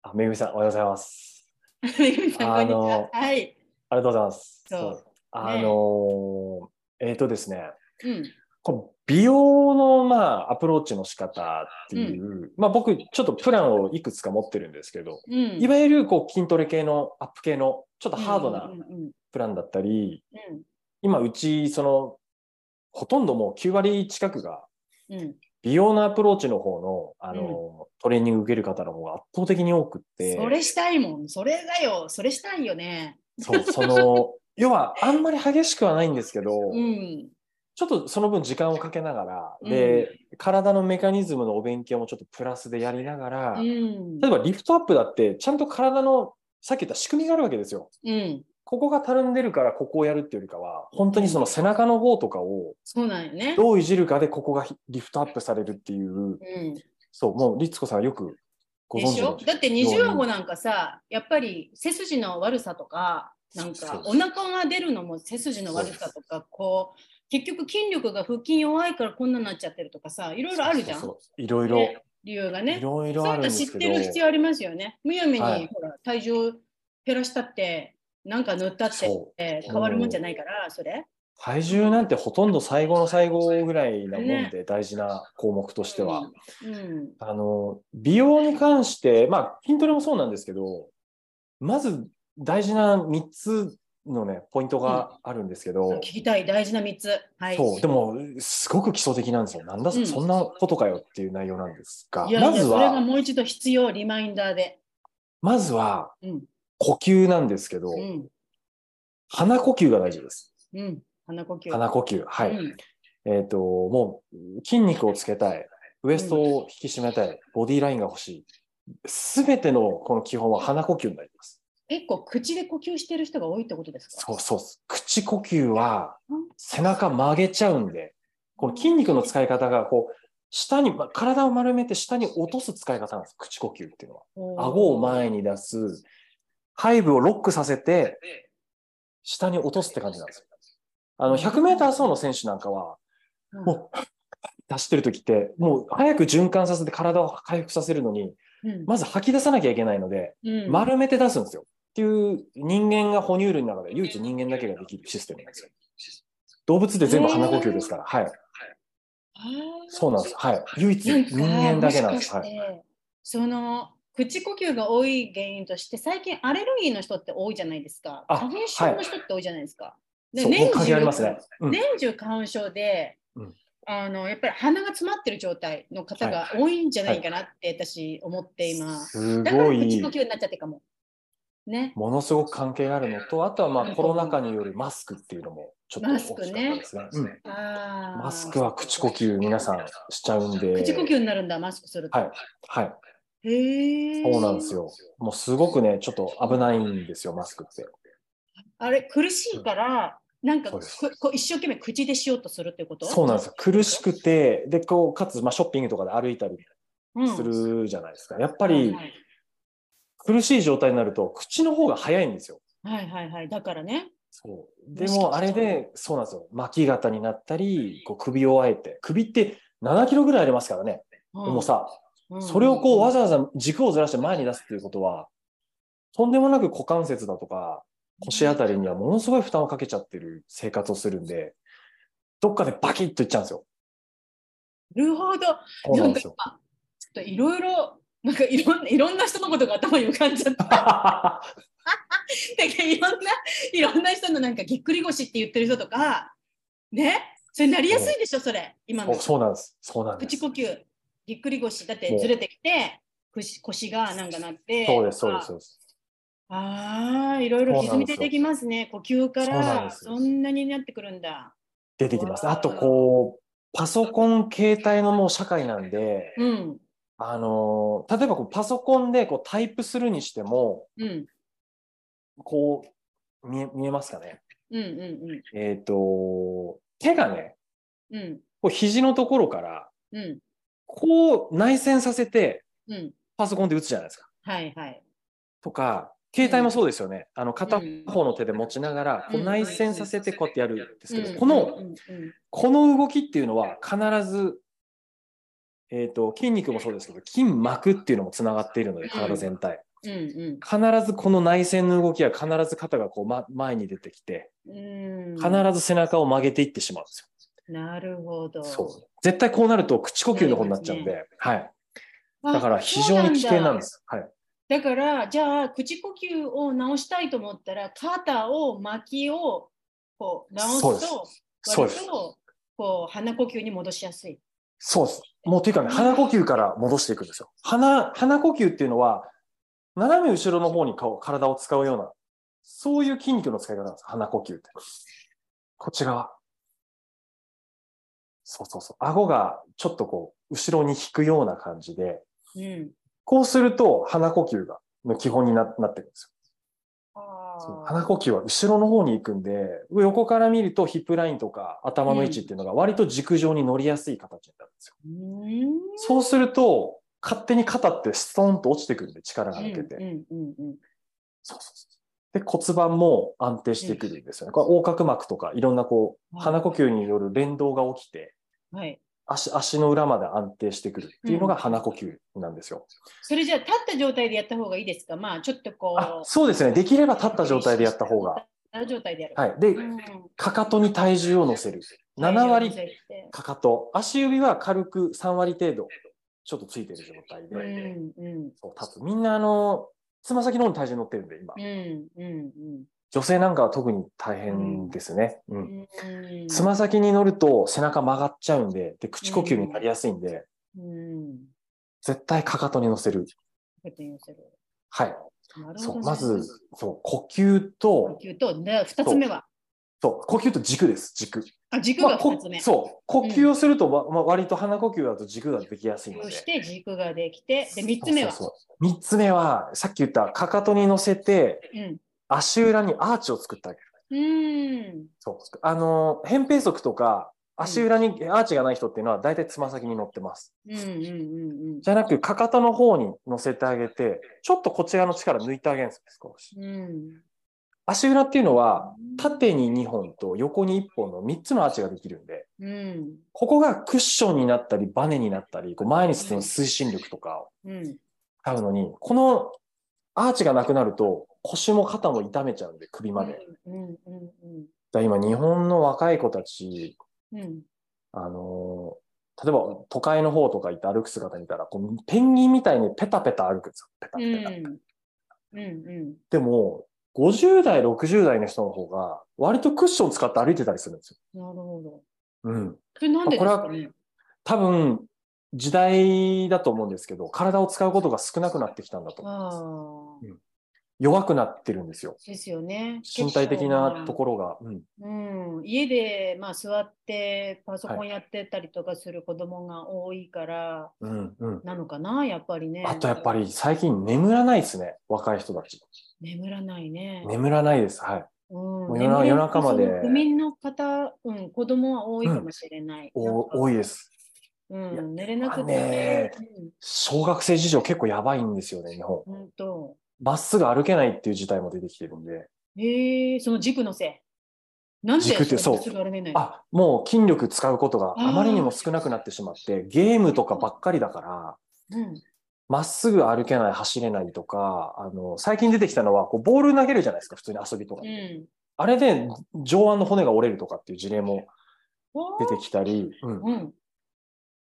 あめぐみさんおはようございます。めぐみさんこんにちは、はい、ありがとうございます。そうですね、うん、こ美容の、まあ、アプローチの仕方っていう、うんまあ、僕ちょっとプランをいくつか持ってるんですけど、うん、いわゆるこう筋トレ系のアップ系のちょっとハードなプランだったり、うんうん、今うちそのほとんどもう9割近くが美容のアプローチの方の、トレーニング受ける方の方が圧倒的に多くって。それしたいもん。それだよ。それしたいよね。そうその要はあんまり激しくはないんですけど、うん、ちょっとその分時間をかけながらで、うん、体のメカニズムのお勉強もちょっとプラスでやりながら、うん、例えばリフトアップだってちゃんと体のさっき言った仕組みがあるわけですよ、うんここがたるんでるからここをやるっていうよりかは本当にその背中の方とかをどういじるかでここがリフトアップされるっていう、うん、そうもう律子さんよくご存知のだって二重顎なんかさやっぱり背筋の悪さとかなんかお腹が出るのも背筋の悪さとかこう結局筋力が腹筋弱いからこんなになっちゃってるとかさいろいろあるじゃん。そういろいろ、ね、理由がねいろいろあるんですけどそういうの知ってる必要ありますよね。むやみに、はい、ほら体重減らしたってなんか塗ったって変わるもんじゃないから、それ体重なんてほとんど最後の最後ぐらいなもんで、ね、大事な項目としては、うんうん、美容に関して、まあ、筋トレもそうなんですけどまず大事な3つの、ね、ポイントがあるんですけど、うん、聞きたい大事な3つ、はい、そうでもすごく基礎的なんですよ。なんだ、うん、そんなことかよっていう内容なんですが、いやいやまずはそれがもう一度必要リマインダーでまずは、うん呼吸なんですけど、うん、鼻呼吸が大事です、うん、鼻呼吸はい、うん、もう筋肉をつけたいウエストを引き締めたい、うん、ボディラインが欲しいすべてのこの基本は鼻呼吸になります。結構口で呼吸してる人が多いってことですか。そうそうです。口呼吸は背中曲げちゃうんでこの筋肉の使い方がこう下に体を丸めて下に落とす使い方なんです口呼吸っていうのは。顎を前に出す背部をロックさせて下に落とすって感じなんですよ。100メーター走の選手なんかはもう出してる時ってもう早く循環させて体を回復させるのにまず吐き出さなきゃいけないので丸めて出すんですよっていう人間が哺乳類の中で唯一人間だけができるシステムなんですよ。動物で全部鼻呼吸ですから、はいそうなんです、はい唯一人間だけなんです。はいその口呼吸が多い原因として最近アレルギーの人って多いじゃないですか。花粉症の人って多いじゃないですか、はい、で年中花粉症で、うん、やっぱり鼻が詰まってる状態の方が多いんじゃないかなって私思っています、はいはい、だから口呼吸になっちゃってかも、ね、ものすごく関係があるのと、あとはまあコロナ禍によるマスクっていうのもちょっと大きかったですね。マスクね、うん、あ、マスクは口呼吸皆さんしちゃうんで、口呼吸になるんだ、マスクすると。はい、はい、そうなんですよ。もうすごくね、ちょっと危ないんですよ、マスクって。あれ苦しいから、うん、なんか一生懸命口でしようとするってこと？そうなんですよ。苦しくて、でこうかつ、まあ、ショッピングとかで歩いたりするじゃないですか。うん、やっぱり、はいはい、苦しい状態になると口の方が早いんですよ。はいはいはい。だからね。そう。でもあれでそうなんですよ。巻き肩になったり、こう首をあえて、首って7キロぐらいありますからね。重さ。それをこうわざわざ軸をずらして前に出すっていうことは、とんでもなく股関節だとか腰あたりにはものすごい負担をかけちゃってる生活をするんで、どっかでバキッといっちゃうんですよ。なるほど。そうなんですよ。なんかちょっといろいろ、なんかいろんな人のことが頭に浮かんじゃった。なんかいろんな人のなんかぎっくり腰って言ってる人とかね、それなりやすいでしょ、それ今の。そうなんです。そうなんです。口呼吸。ぎっくり腰だってずれてきて腰がなんかなってそうです。ああ、いろいろ歪み出てきますね。呼吸からそんなになってくるんだ。出てきます。あとこうパソコン携帯のもう社会なんで、うん、例えばこうパソコンでこうタイプするにしても、うん、こう見えますかね。うんうんうん、手がね、うん、こう肘のところから、うん、こう内旋させて、うん、パソコンで打つじゃないですか。はいはい。とか携帯もそうですよね。うん、片方の手で持ちながら、うん、こう内旋させてこうやってやるんですけど、うん、この動きっていうのは必ず、筋肉もそうですけど筋膜っていうのもつながっているので体全体、うんうんうん、必ずこの内旋の動きは必ず肩がこう、前に出てきて、うん、必ず背中を曲げていってしまうんですよ。なるほど。そう。絶対こうなると口呼吸の方になっちゃうんで、ね、はい。だから非常に危険なんです。はい。だからじゃあ口呼吸を直したいと思ったら肩を巻きをこう直すと、そうです。こう鼻呼吸に戻しやすい。そうです。もうというかね、鼻呼吸から戻していくんですよ。鼻呼吸っていうのは斜め後ろの方に体を使うようなそういう筋肉の使い方なんです。鼻呼吸って。こっち側。そう。顎がちょっとこう、後ろに引くような感じで、うん、こうすると鼻呼吸が、の基本に なってるんですよ。あ、鼻呼吸は後ろの方に行くんで、横から見るとヒップラインとか頭の位置っていうのが割と軸上に乗りやすい形になるんですよ。うん、そうすると、勝手に肩ってストンと落ちてくるんで、力が抜けて。で骨盤も安定してくるんですよね。これ横隔膜とかいろんなこう鼻呼吸による連動が起きて、はい、足の裏まで安定してくるっていうのが鼻呼吸なんですよ。うん、それじゃあ立った状態でやった方がいいですか？まあちょっとこう、そうですね。できれば立った状態でやった方が。立った状態でやる。はい。で、うん、かかとに体重を乗せる。7割かかと、足指は軽く3割程度ちょっとついてる状態で、うんうん、そう立つ。みんなつま先の方に体重乗ってるんで今、うんうんうん、女性なんかは特に大変ですね。うんうん、つま先に乗ると背中曲がっちゃうん で口呼吸になりやすいんで、うん、絶対かかとに乗せる。はい、ね、そうまずそう呼吸と2つ目はそう呼吸と軸です。軸が2つ目、まあ、そう呼吸をすると、まあ、割と鼻呼吸だと軸ができやすいので、そして軸ができて、で3つ目は3つ目はさっき言ったかかとに乗せて、うん、足裏にアーチを作ってあげる。うん、そう扁平足とか足裏にアーチがない人っていうのはだいたいつま先に乗ってます。うんうんうんうん、じゃなくかかとの方に乗せてあげてちょっとこちらの力抜いてあげるんです少し。うん、足裏っていうのは縦に2本と横に1本の3つのアーチができるんで、うん、ここがクッションになったりバネになったりこう前に進む推進力とかを使うのに、うん、このアーチがなくなると腰も肩も痛めちゃうんで首まで、うんうんうんうん、だ今日本の若い子たち、うん、例えば都会の方とか行って歩く姿見たらこうペンギンみたいにペタペタ歩くんですよ。ペタペタ、うんうんうん、でも50代、60代の人の方が割とクッション使って歩いてたりするんですよ。なるほど。うん。それなんでですかね。多分時代だと思うんですけど、体を使うことが少なくなってきたんだと思います。うん、弱くなってるんですよ。ですよね。身体的なところが、うんうん、家で、まあ、座ってパソコンやってたりとかする子供が多いからなのかな、はい、やっぱりね。あとやっぱり最近眠らないですね、若い人たち。眠らないね。眠らないです。はい。うん、もう夜中まで。不眠の方、うん、子供は多いかもしれない。うん、多いです。うん、寝れなくてね、小学生事情結構やばいんですよね、日本。本当。まっすぐ歩けないっていう事態も出てきてるんで。その軸のせい。なんで軸ってそう。あ、もう筋力使うことがあまりにも少なくなってしまって、ゲームとかばっかりだから、うん、まっすぐ歩けない、走れないとか、最近出てきたのはこうボール投げるじゃないですか、普通に遊びとか、うん、あれで上腕の骨が折れるとかっていう事例も出てきたり。うんうん、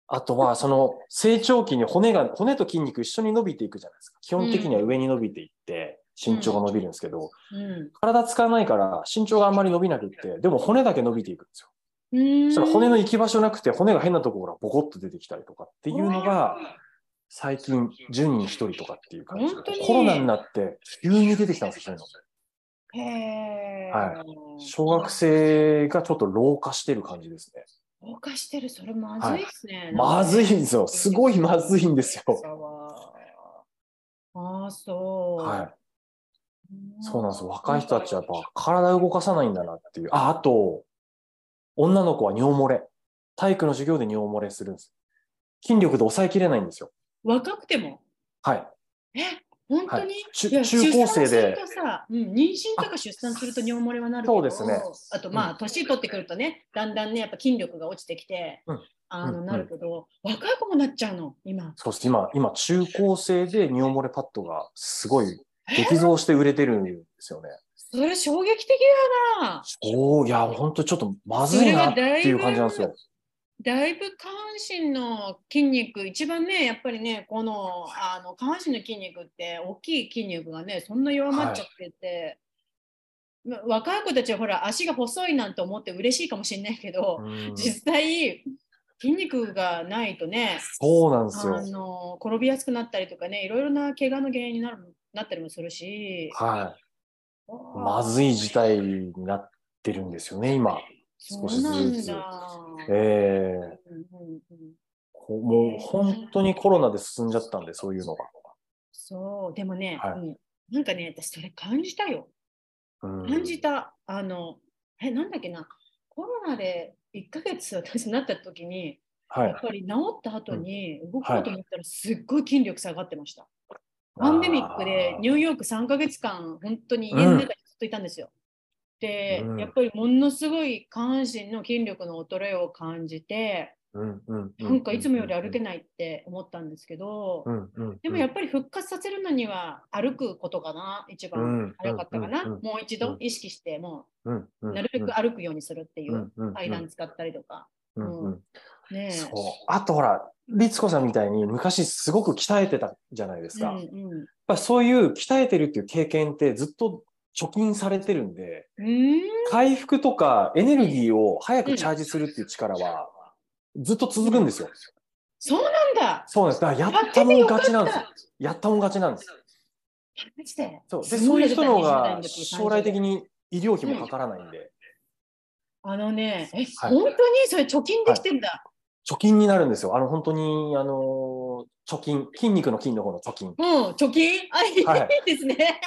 あとはその成長期に骨と筋肉一緒に伸びていくじゃないですか。基本的には上に伸びていって身長が伸びるんですけど、うんうん、体使わないから身長があんまり伸びなくって、でも骨だけ伸びていくんですよ。そしたら骨の行き場所なくて、骨が変なところがボコッと出てきたりとかっていうのが最近10人1人とかっていう感じで、コロナになって急に出てきたんですよ、そういうの。へー、はい、小学生がちょっと老化してる感じですね。老化してる、それまずいですね、はい、まずいんですよ、すごいまずいんですよ。ああ、そう、はい、そうなんですよ。若い人たちはやっぱ体動かさないんだなっていう。あと女の子は尿漏れ、体育の授業で尿漏れするんです。筋力で抑えきれないんですよ、若くても。はい。本当に、はい、中高生でさ、うん、妊娠とか出産すると尿漏れはなるけど、そうですね。あとまあ、うん、年取ってくるとね、だんだんねやっぱ筋力が落ちてきて、うん、なるけど、うん、若い子もなっちゃうの今。そうです。今中高生で尿漏れパッドがすごい激増して売れてるんですよね。それ衝撃的だな。いや本当ちょっとまずいなっていう感じなんですよ。だいぶ下半身の筋肉、一番ねやっぱりね、この下半身の筋肉って大きい筋肉がねそんな弱まっちゃってて、はい、若い子たちはほら足が細いなんて思って嬉しいかもしれないけど、実際筋肉がないとね、そうなんですよ、転びやすくなったりとかね、いろいろな怪我の原因になったりもするし、はい、まずい事態になってるんですよね今。少しずつ、もう本当にコロナで進んじゃったんで、そういうのが。そうでもね、はい、なんかね私それ感じたよ、感じた。なんだっけな、コロナで1ヶ月私なった時に、はい、やっぱり治った後に動こうと思ったらすっごい筋力下がってました。パンデミックでニューヨーク3ヶ月間本当に家の中にずっといたんですよ。でやっぱりものすごい下半身の筋力の衰えを感じて、なんかいつもより歩けないって思ったんですけど、でもやっぱり復活させるのには歩くことかな、一番早かったかな。もう一度意識してもうなるべく歩くようにするっていう、階段使ったりとか。あとほら律子さんみたいに昔すごく鍛えてたじゃないですか。やっぱそういう鍛えてるっていう経験ってずっと貯金されてるんで、回復とかエネルギーを早くチャージするっていう力はずっと続くんですよ。そうなんだ。そうです。だからやったもん勝ちなんですよ。やったもん勝ちなんです。そういう人の方が将来的に医療費もかからないんで。本当にそれ貯金できてんだ。貯金になるんですよ。本当に貯金、筋肉の筋の方の貯金。貯金、いいですね。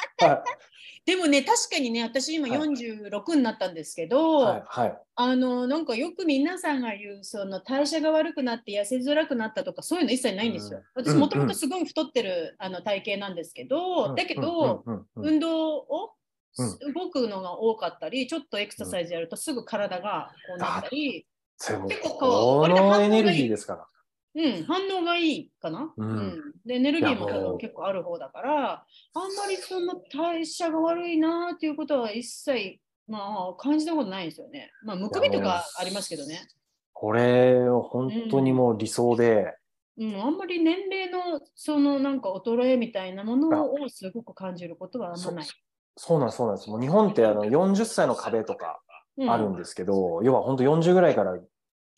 でもね確かにね、私今46になったんですけど、なんかよく皆さんが言うその代謝が悪くなって痩せづらくなったとかそういうの一切ないんですよ。私もともとすごい太ってる体型なんですけど、だけど運動を動くのが多かったり、ちょっとエクササイズやるとすぐ体がこうなったり、結構このエネルギーですから。反応がいいかな、でエネルギーも結構ある方だから、あんまりそんな代謝が悪いなっていうことは一切、まあ、感じたことないんですよね。まあむくみとかありますけどね。これ本当にもう理想で、あんまり年齢のそのなんか衰えみたいなものをすごく感じることはあんまない。そうなんです、そうなんです。もう日本って40歳の壁とかあるんですけど、要は本当40ぐらいから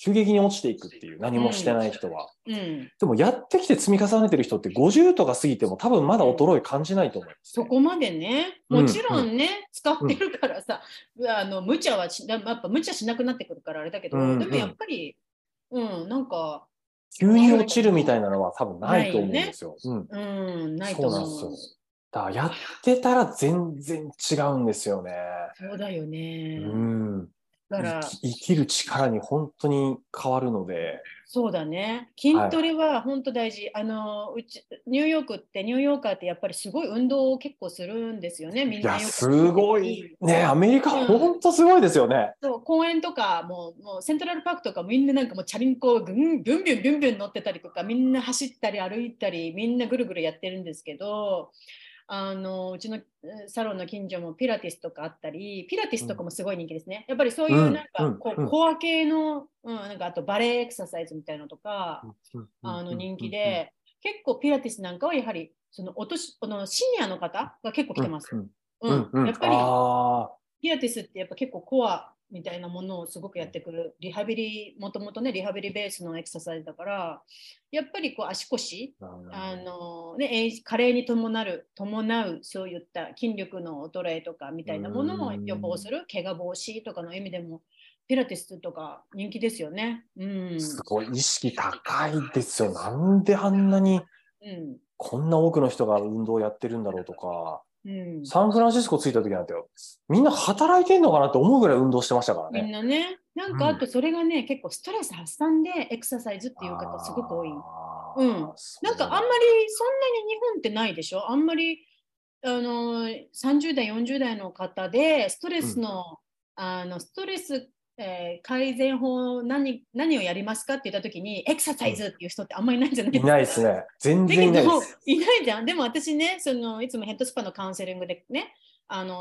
急激に落ちていくっていう、何もしてない人は、うんうん、でもやってきて積み重ねてる人って50とか過ぎても多分まだ衰え感じないと思います、ね、そこまでね、もちろんね、うん、使ってるからさ、うん、無茶はやっぱ無茶しなくなってくるからあれだけど、うん、でもやっぱり、うん、なんか急に落ちるみたいなのは多分ないと思うんですよ、ないよね、うん、うん、ないと思う。そうなんですよ。だからやってたら全然違うんですよね。そうだよね、うん、だから生きる力に本当に変わるので。そうだね、筋トレは本当大事、はい、うちニューヨーカーってやっぱりすごい運動を結構するんですよね、みんな。いやすごいね、アメリカ本当すごいですよね、うん、そう、公園とかもうセントラルパークとかみんななんかもうチャリンコをビュンビュンビュンビュンビュン乗ってたりとか、みんな走ったり歩いたりみんなぐるぐるやってるんですけど、うちのサロンの近所もピラティスとかあったり、ピラティスとかもすごい人気ですね、うん、やっぱりそういうなんかこう、うん、コア系の、うん、なんかあとバレエエクササイズみたいなのとか、うん、人気で、うん、結構ピラティスなんかはやはりそのシニアの方が結構来てます、うんうん、やっぱりピラティスってやっぱ結構コアみたいなものをすごくやってくる、リハビリ、もともとねリハビリベースのエクササイズだから、やっぱりこう足腰、ね、加齢に伴うそういった筋力の衰えとかみたいなものを予防する、怪我防止とかの意味でもピラティスとか人気ですよね、うん、すごい意識高いですよ。なんであんなに、うん、こんな多くの人が運動をやってるんだろうとか、うん、サンフランシスコ着いた時なんてみんな働いてんのかなって思うぐらい運動してましたからね、みんなね。なんかあとそれがね、うん、結構ストレス発散でエクササイズっていう方すごく多い、うん、なんかあんまりそんなに日本ってないでしょ。あんまり30代40代の方でストレスの、うん、ストレス、改善法何をやりますかって言った時にエクササイズっていう人ってあんまりいないんじゃないですか、うん、いないですね、全然いないです。いないじゃん。でも私ね、いつもヘッドスパのカウンセリングでね、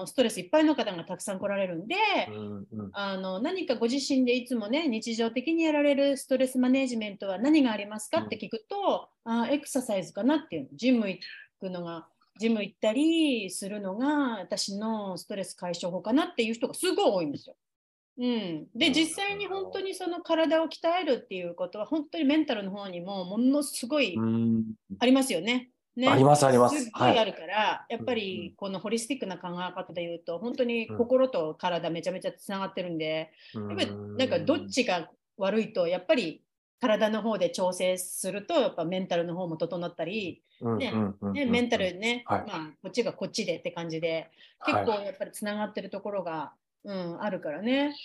ストレスいっぱいの方がたくさん来られるんで、うんうん、何かご自身でいつもね日常的にやられるストレスマネジメントは何がありますかって聞くと、うん、エクササイズかなっていう、ジム行ったりするのが私のストレス解消法かなっていう人がすごい多いんですよ。うん、で実際に本当にその体を鍛えるっていうことは本当にメンタルの方にもものすごいありますよね。ね、ありますあります。すごいあるから、はい、やっぱりこのホリスティックな考え方で言うと本当に心と体めちゃめちゃつながってるんで、やっぱなんかどっちが悪いとやっぱり体の方で調整するとやっぱメンタルの方も整ったり、ね、メンタルね、はい、まあ、こっちがこっちでって感じで結構やっぱりつながってるところが、はい、うん、あるからね、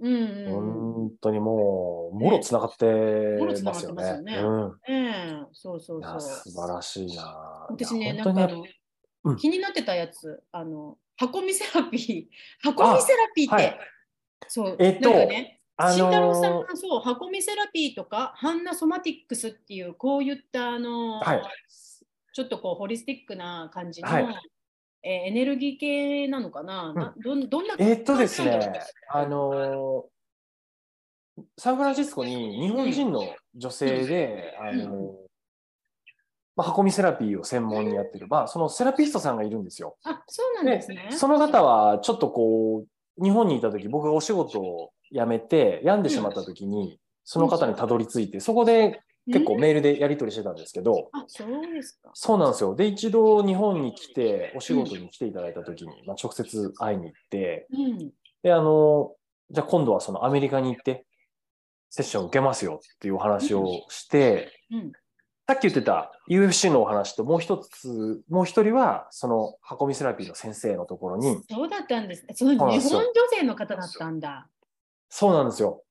うんうん、本当にもうもろつながってますよね。そうそうそう、素晴らしいな。私ね、なんか気になってたやつ、箱見セラピーって、はい、そう、なんかね、慎太郎さんがそう箱見セラピーとかハンナソマティックスっていうこういったはい、ちょっとこうホリスティックな感じの、はい、エネルギー系なのかな、うん、どんなですね、サンフランシスコに日本人の女性で、うん、まあ、箱見セラピーを専門にやってる、まあ、そのセラピストさんがいるんですよ。あ、そうなんですね。その方はちょっとこう日本にいた時、僕がお仕事を辞めて病んでしまった時に、うん、その方にたどり着いて、そこで結構メールでやり取りしてたんですけど、あ、そうですか。そうなんですよ。で、一度日本に来てお仕事に来ていただいた時に、まあ、直接会いに行って、うん、でじゃあ今度はそのアメリカに行ってセッション受けますよっていうお話をして、うんうん、さっき言ってた UFC のお話と、もう一人はその箱見セラピーの先生のところに。そうだったんです。その日本女性の方だったんだ。そうなんですよ。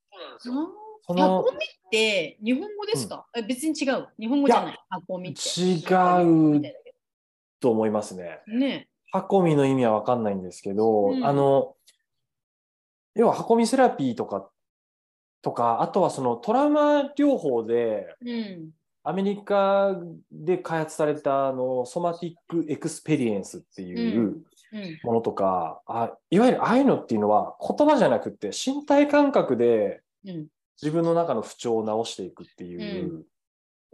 箱見って日本語ですか、うん、別に違う。日本語じゃない。箱見って。違うと思いますね。ね、箱見の意味は分かんないんですけど、うん、要は箱見セラピーとか、あとはそのトラウマ療法で、うん、アメリカで開発されたソマティックエクスペリエンスっていう、うんうん、ものとか、いわゆるああいうのっていうのは言葉じゃなくて身体感覚で、うん、自分の中の不調を直していくっていう、うん、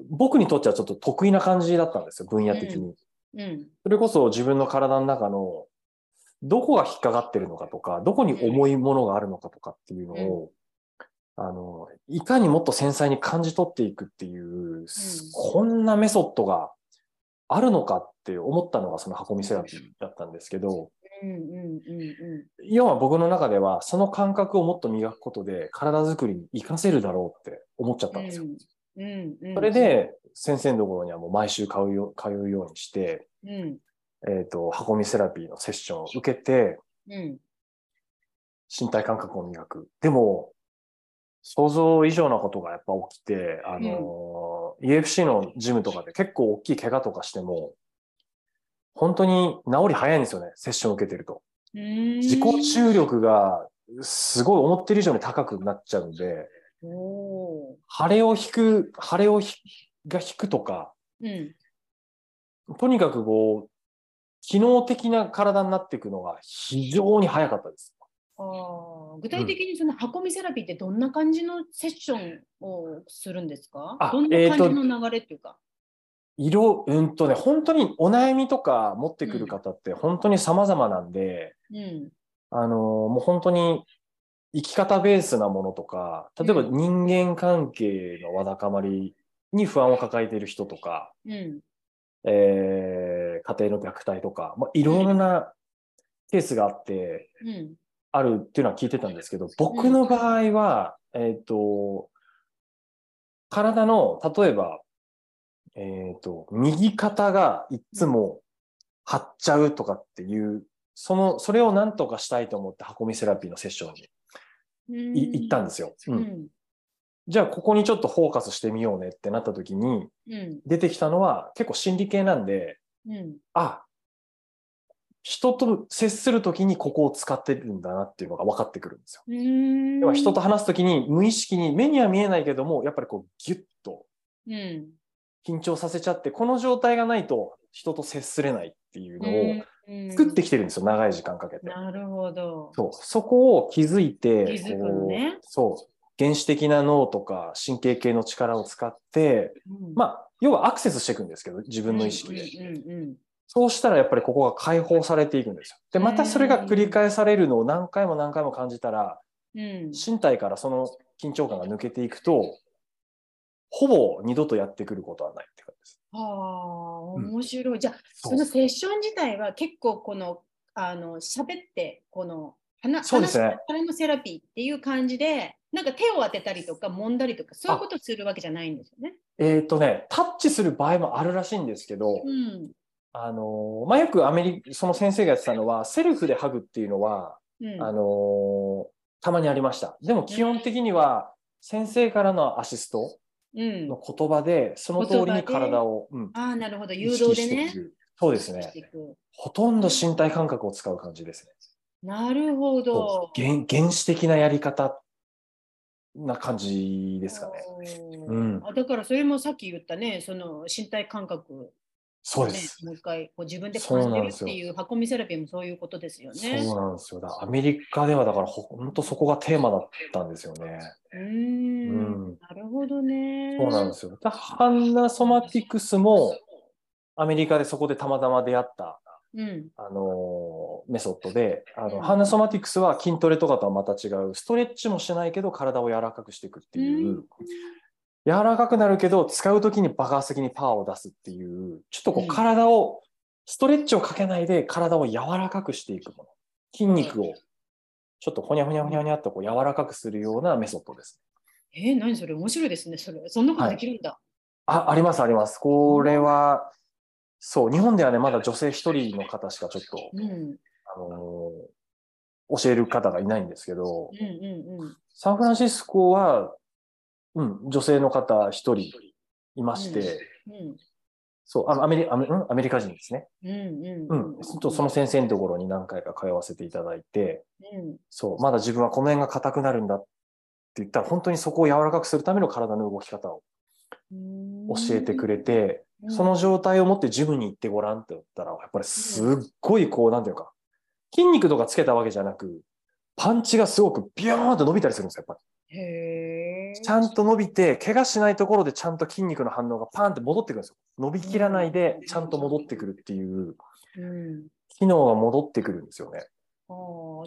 僕にとってはちょっと得意な感じだったんですよ、分野的に、うんうん、それこそ自分の体の中のどこが引っかかってるのかとか、どこに重いものがあるのかとかっていうのを、いかにもっと繊細に感じ取っていくっていう、うん、こんなメソッドがあるのかって思ったのがその箱見セラピーだったんですけど、うんうんうんうん、要は僕の中ではその感覚をもっと磨くことで体作りに生かせるだろうって思っちゃったんですよ、うんうんうん、それで先生のところにはもう毎週通うようにして、うん箱見セラピーのセッションを受けて、うん、身体感覚を磨く。でも想像以上なことがやっぱ起きて、UFC のジムとかで結構大きい怪我とかしても、本当に治り早いんですよね、セッションを受けてると。自己注力がすごい思ってる以上に高くなっちゃうんで、腫れが引くとか、うん、とにかくこう、機能的な体になっていくのが非常に早かったです。あ、具体的にその箱見セラピーってどんな感じのセッションをするんですか？どんな感じの流れっていうか、本当にお悩みとか持ってくる方って本当に様々なんで、うん、もう本当に生き方ベースなものとか、例えば人間関係のわだかまりに不安を抱えている人とか、うん家庭の虐待とか、まあ、いろんなケースがあって、うんあるっていうのは聞いてたんですけど、僕の場合は、体の例えば、右肩がいつも張っちゃうとかっていうそれをなんとかしたいと思って箱見セラピーのセッションに行ったんですよ、うんうん、じゃあここにちょっとフォーカスしてみようねってなった時に、うん、出てきたのは結構心理系なんで、うん、人と接するときにここを使ってるんだなっていうのが分かってくるんですよ。要は人と話すときに無意識に目には見えないけどもやっぱりこうギュッと緊張させちゃって、うん、この状態がないと人と接すれないっていうのを作ってきてるんですよ、長い時間かけて。なるほど。そこを気づいて、気づくのね。そう、原始的な脳とか神経系の力を使って、うん、まあ要はアクセスしていくんですけど自分の意識で。うんうんうん、そうしたらやっぱりここが解放されていくんですよ。で、またそれが繰り返されるのを何回も何回も感じたら、うん、身体からその緊張感が抜けていくと、ほぼ二度とやってくることはないって感じです。ああ、面白い。うん、じゃあ、そのセッション自体は結構この、喋って、この、そうですね、話のセラピーっていう感じで、なんか手を当てたりとか揉んだりとかそういうことをするわけじゃないんですよね。タッチする場合もあるらしいんですけど、うんまあ、よくその先生がやってたのはセルフでハグっていうのは、うんたまにありました。でも基本的には先生からのアシストの言葉でその通りに体を、うん、あ、なるほど、誘導でね。そうですね、ほとんど身体感覚を使う感じですね。なるほど。原始的なやり方な感じですかね、うん、だからそれもさっき言ったね、その身体感覚、そうです、ね、もう一回こう自分で感じるっていう箱見セラピーもそういうことですよね。そうなんですよ。だアメリカではだから本当そこがテーマだったんですよね。うん、なるほどね。そうなんですよ。だハンナソマティクスもアメリカでそこでたまたま出会った、うん、メソッドで、ハンナソマティクスは筋トレとかとはまた違うストレッチもしないけど体を柔らかくしていくっていう、うん、柔らかくなるけど使うときに爆発的にパワーを出すっていう、ちょっとこう体を、ストレッチをかけないで体を柔らかくしていくもの、筋肉をちょっとほにゃほにゃほにゃほにゃっとこう柔らかくするようなメソッドです。何それ、面白いですね。そんなことできるんだ。はい、ありますあります。これはそう、日本ではねまだ女性一人の方しかちょっと、うん、教える方がいないんですけど、うんうんうん、サンフランシスコはうん、女性の方一人いまして、うんうん、そうアメリカ人ですね、うんうんうん、その先生のところに何回か通わせていただいて、うん、そうまだ自分はこの辺が硬くなるんだって言ったら本当にそこを柔らかくするための体の動き方を教えてくれて、うん、その状態を持ってジムに行ってごらんって言ったらやっぱりすっごいこうなんていうか筋肉とかつけたわけじゃなくパンチがすごくビューンって伸びたりするんですよやっぱり。ちゃんと伸びて怪我しないところでちゃんと筋肉の反応がパーンって戻ってくるんですよ。伸びきらないでちゃんと戻ってくるっていう機能が戻ってくるんですよね。ああ、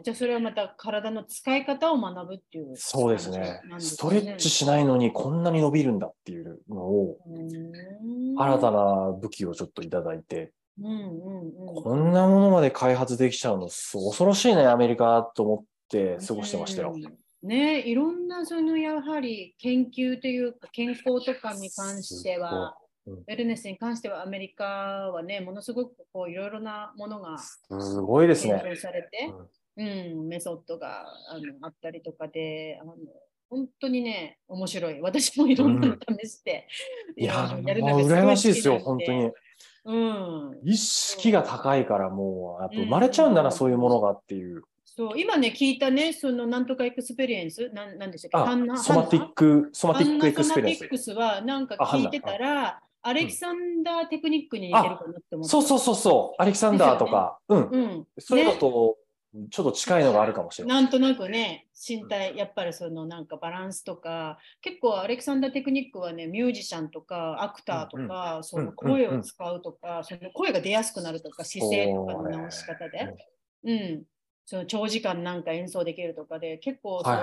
じゃあそれはまた体の使い方を学ぶっていう、そうですね。ストレッチしないのにこんなに伸びるんだっていうのを、新たな武器をちょっといただいて、こんなものまで開発できちゃうの恐ろしいねアメリカと思って過ごしてましたよ。ね、いろんなそのやはり研究というか健康とかに関しては、ウェルネスに関してはアメリカはね、ものすごくこういろいろなものがすごいですね。研究されて、メソッドがあったりとかで、本当にね面白い。私もいろんなの試して、やるのがすごい羨ましいですよ本当に。意識が高いからもうやっぱ生まれちゃうんだな、そういうものがっていう。そう今ね聞いたね、そのなんとかエクスペリエンスなんでしたっけ、ソマティックエクスペリエンス。ソマティックスはなんか聞いてたらアレキサンダーテクニックに似てるかなって思って。そうアレキサンダーとか、そういうのとちょっと近いのがあるかもしれない。なんとなくね、身体やっぱりそのなんかバランスとか、結構アレキサンダーテクニックはね、ミュージシャンとかアクターとか、その声を使うとか、その声が出やすくなるとか、姿勢とかの直し方で、その長時間なんか演奏できるとかで、結構その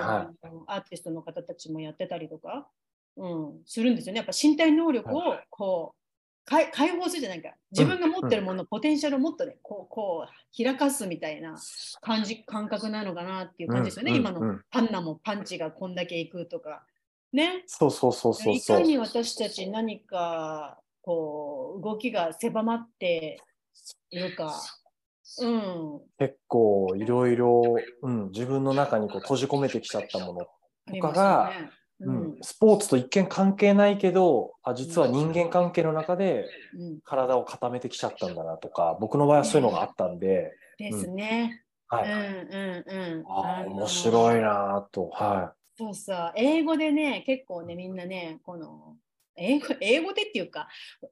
アーティストの方たちもやってたりとか、するんですよね。やっぱ身体能力をこう、解放するじゃないか、自分が持ってるもののポテンシャルをもっとね、こう開かすみたいな感覚なのかなっていう感じですよね。今のパンナもパンチがこんだけいくとかね。そういかに私たち何かこう動きが狭まっているか。結構いろいろ自分の中にこう閉じ込めてきちゃったものとかが、スポーツと一見関係ないけど、実は人間関係の中で体を固めてきちゃったんだなとか、僕の場合はそういうのがあったんでですね。面白いなと。そうさ、英語でね、結構ね、みんなね、この英語でっていうか、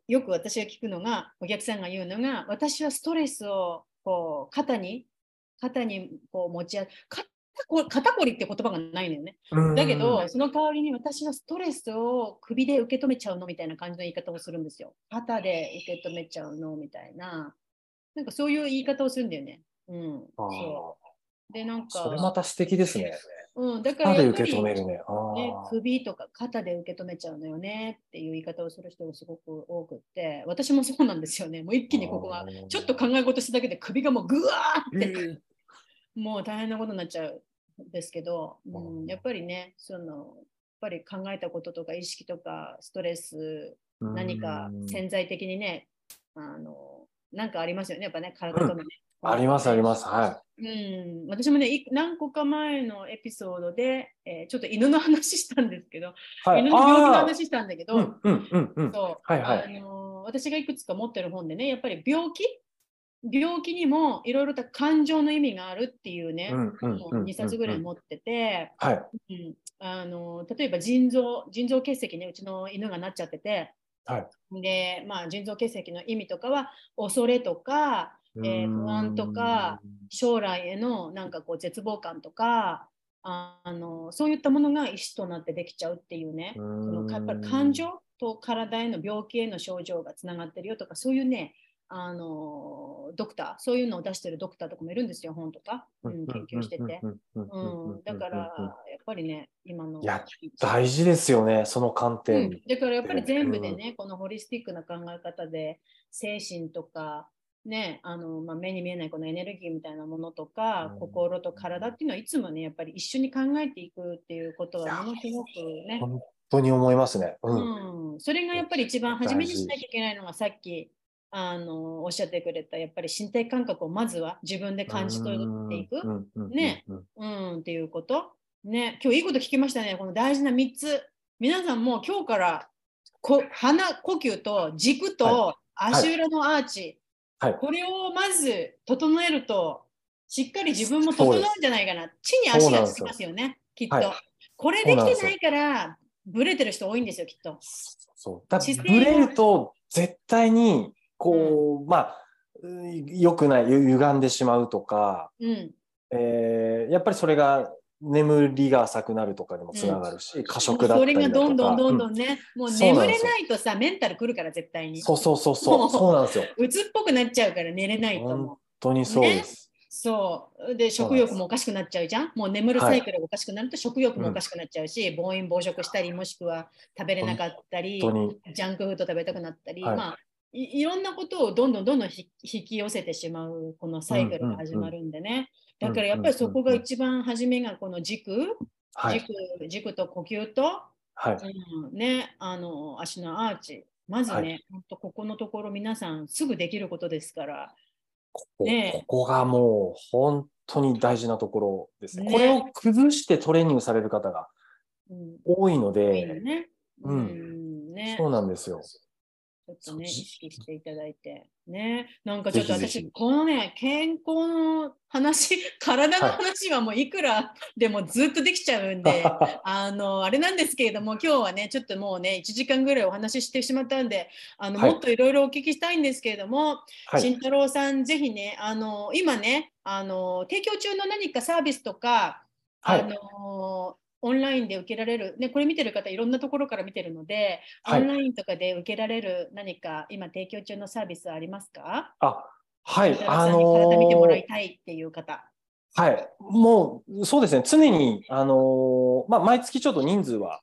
よく私が聞くのが、お客さんが言うのが、私はストレスをこう肩にこう持ち上げ、肩こりって言葉がないのよね。だけどその代わりに、私はストレスを首で受け止めちゃうのみたいな感じの言い方をするんですよ。肩で受け止めちゃうのみたいな、なんかそういう言い方をするんだよね。でなんかそれまた素敵ですね。だからやっぱりね、首とか肩で受け止めちゃうのよねっていう言い方をする人がすごく多くって、私もそうなんですよね。もう一気にここがちょっと考え事しただけで首がもうぐわーって、もう大変なことになっちゃうんですけど、やっぱりね、そのやっぱり考えたこととか意識とかストレス、何か潜在的にね、なんかありますよね、やっぱね、体とのね。あります。私もね、何個か前のエピソードで、ちょっと犬の話したんですけど、犬の病気の話したんだけど、私がいくつか持ってる本でね、やっぱり病気にもいろいろと感情の意味があるっていうね、2冊ぐらい持ってて、例えば腎臓結石ね、うちの犬がなっちゃってて、で、まあ、腎臓結石の意味とかは、恐れとか、不安とか、将来へのなんかこう絶望感とか、そういったものが石となってできちゃうっていうね、そのやっぱり感情と体への病気への症状がつながってるよとか、そういうね、ドクター、そういうのを出してるドクターとかもいるんですよ、本とか、研究してて。だからやっぱりね、今の大事ですよね、その観点。だからやっぱり全部でね、このホリスティックな考え方で、精神とかね、目に見えないこのエネルギーみたいなものとか、心と体っていうのはいつもね、やっぱり一緒に考えていくっていうことはものすごくね、本当に思いますね。それがやっぱり一番初めにしなきゃいけないのが、さっきおっしゃってくれた、やっぱり身体感覚をまずは自分で感じ取っていくね、っていうことね。今日いいこと聞きましたね、この大事な3つ。皆さんも今日から鼻呼吸と軸と足裏のアーチ、これをまず整えると、しっかり自分も整うんじゃないかな。地に足がつきますよね、きっと。これできてないから、ブレてる人多いんですよ、きっと。ブレると、絶対に、良くない、歪んでしまうとか、やっぱりそれが、眠りが浅くなるとかにもつながるし、過食だったりとか、それがどんどんね、もう眠れないとさ、メンタルくるから、絶対に。そうなんですよ。うつっぽくなっちゃうから、寝れないと。本当にそうです。そうで食欲もおかしくなっちゃうじゃん。もう眠るサイクルがおかしくなると食欲もおかしくなっちゃうし、暴飲暴食したり、もしくは食べれなかったり、ジャンクフード食べたくなったり、はい、まあ いろんなことをどんどん引き寄せてしまうこのサイクルが始まるんでね、うんうんうん、だからやっぱりそこが一番初めがこの軸と呼吸と、はいね、足のアーチ、まずね、はい、ほんとここのところ皆さんすぐできることですからここがもう本当に大事なところですね。これを崩してトレーニングされる方が多いので、そうなんですよ。ちょっとね、意識していただいて、ね、なんかちょっと私、このね、健康の話、体の話はもういくらでもずっとできちゃうんで、はい、あれなんですけれども、今日はね、ちょっともうね、1時間ぐらいお話ししてしまったんで、はい、もっといろいろお聞きしたいんですけれども、はい、慎太郎さん、ぜひね、今ね、提供中の何かサービスとか、はい、オンラインで受けられる、ね、これ見てる方いろんなところから見てるので、はい、オンラインとかで受けられる何か今提供中のサービスはありますか？あ、はい、体見てもらいたいっていう方、はい、もうそうですね、常に、毎月ちょっと人数は、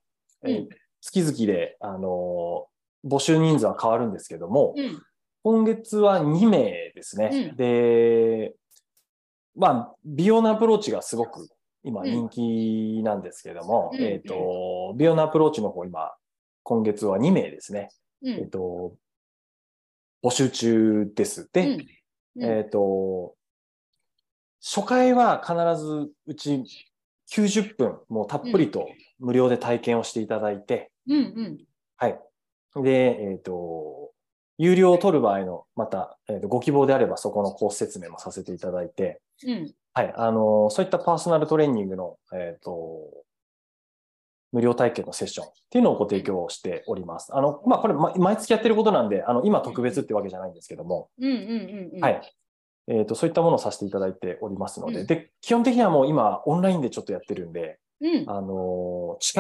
月々で、募集人数は変わるんですけども、うん、今月は2名ですね、うん、で、美容のアプローチがすごく今人気なんですけども、美容のアプローチの方今月は2名ですね、募集中です。で、初回は必ずうち90分もうたっぷりと無料で体験をしていただいて、はい。で、有料を取る場合のまた、ご希望であればそこのコース説明もさせていただいて、はい、そういったパーソナルトレーニングの、無料体験のセッションっていうのをご提供しております。これ、毎月やってることなんで、今特別ってわけじゃないんですけども、はい。そういったものをさせていただいておりますので、で、基本的にはもう今、オンラインでちょっとやってるんで、近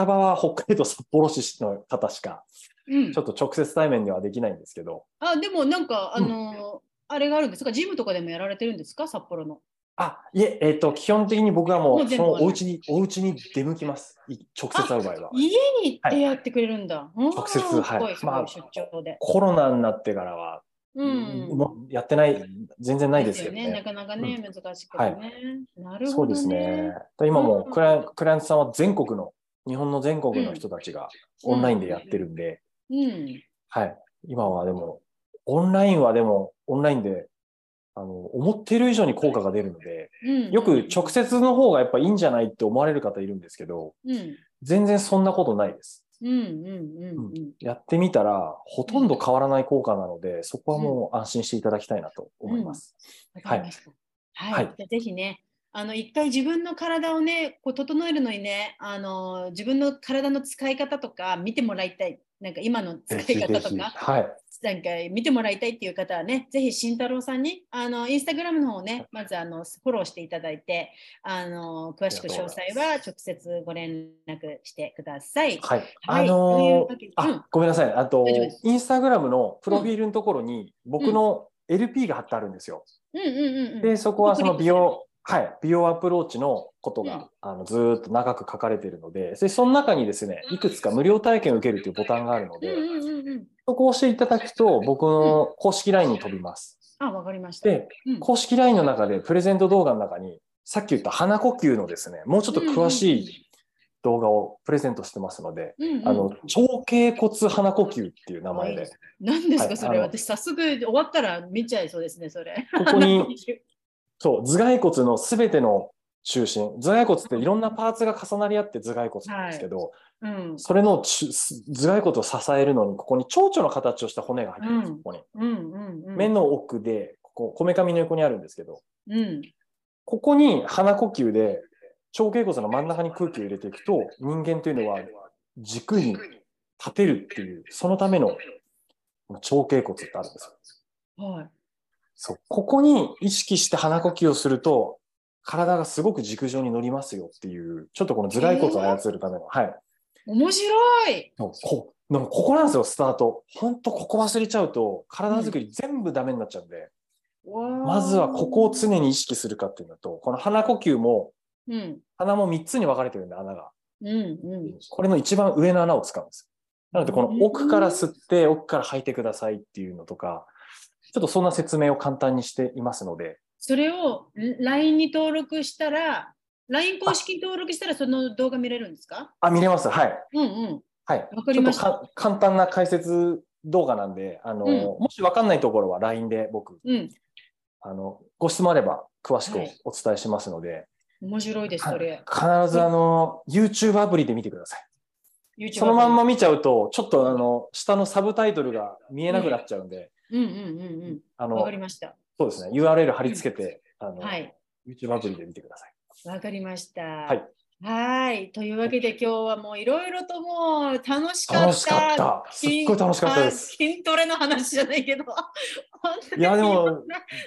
場は北海道札幌市の方しか、ちょっと直接対面ではできないんですけど。あ、でもなんか、あれがあるんですか？ジムとかでもやられてるんですか？札幌の。いえ、基本的に僕はもうそのお家に出向きます。直接会う場合は。家に行ってやってくれるんだ。はい、直接、はい。出張で。コロナになってからは、もうやってない、全然ないですけどね。なかなかね、難しくてね。はい、なるほど、ね。そうですね。今もうクライアントさんは日本の全国の人たちがオンラインでやってるんで、はい。今はでも、オンラインで、思っている以上に効果が出るので、よく直接の方がやっぱいいんじゃないって思われる方いるんですけど、全然そんなことないです。やってみたらほとんど変わらない効果なので、そこはもう安心していただきたいなと思います。はい。はい。ぜひね、一回自分の体をね、こう整えるのにね、自分の体の使い方とか見てもらいたい。なんか今の使い方とか、なんか見てもらいたいっていう方はね、ぜひ慎太郎さんにインスタグラムの方をね、まずフォローしていただいて、詳しく詳細は直接ご連絡してください。はい。ごめんなさい。あとインスタグラムのプロフィールのところに僕の LP が貼ってあるんですよ。で、そこはその美容アプローチのことが、ずーっと長く書かれているので、その中にですね、いくつか無料体験を受けるというボタンがあるので、そこを押していただくと僕の公式 LINE に飛びます。わかりました。で、公式 LINE の中でプレゼント動画の中にさっき言った鼻呼吸のですね、もうちょっと詳しい動画をプレゼントしてますので、長頸骨鼻呼吸っていう名前で。何ですかそれ？私早速終わったら見ちゃいそうですね、それ。ここにそう、頭蓋骨のすべての中心、頭蓋骨っていろんなパーツが重なり合って頭蓋骨なんですけど、それの頭蓋骨を支えるのに、ここに蝶々の形をした骨が入ってるんです、ここに。目の奥で、こめかみの横にあるんですけど、ここに鼻呼吸で、蝶頸骨の真ん中に空気を入れていくと、人間というのは軸に立てるっていう、そのための蝶頸骨ってあるんですよ。そう、ここに意識して鼻呼吸をすると、体がすごく軸上に乗りますよっていう、ちょっとこの頭蓋骨を操るための、はい。面白い。ここなんですよ、スタート。ほんとここ忘れちゃうと、体作り全部ダメになっちゃうんで。まずはここを常に意識するかっていうのと、この鼻呼吸も、うん、鼻も3つに分かれてるんで、穴が、うんうん、これの一番上の穴を使うんです。なのでこの奥から吸って、奥から吐いてくださいっていうのとか、ちょっとそんな説明を簡単にしていますので、それを LINE に登録したら、LINE 公式に登録したらその動画見れるんですか？あ、見れます。はい、うんうん、はい、わかりました。ちょっと簡単な解説動画なんで、うん、もし分かんないところは LINE で僕、うん、ご質問あれば詳しくお伝えしますので、はい、面白いです。それ必ずYouTube アプリで見てください。そのまんま見ちゃうとちょっと下のサブタイトルが見えなくなっちゃうんで、うんうんうんうん、わかりました。そうですね、 URL 貼り付けて、はい、YouTube アプリで見てください。わかりました。はい、はい、というわけで今日はもういろいろともう楽しかった。楽しかった。すっごい楽しかったです。筋トレの話じゃないけど、本当にいやでも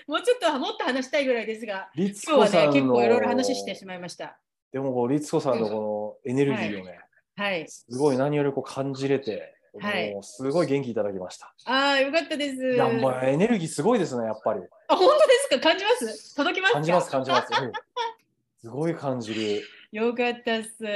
もっと話したいぐらいですが、今日はね結構いろいろ話してしまいました。でも律子さんのこのエネルギーをね、はいはい、すごい何よりこう感じれて、はい、もうすごい元気いただきました。ああ、よかったです。いやもうエネルギーすごいですねやっぱり。あ、本当ですか？感じます？届きますか？感じます。うん、すごい感じる。よかったっす。今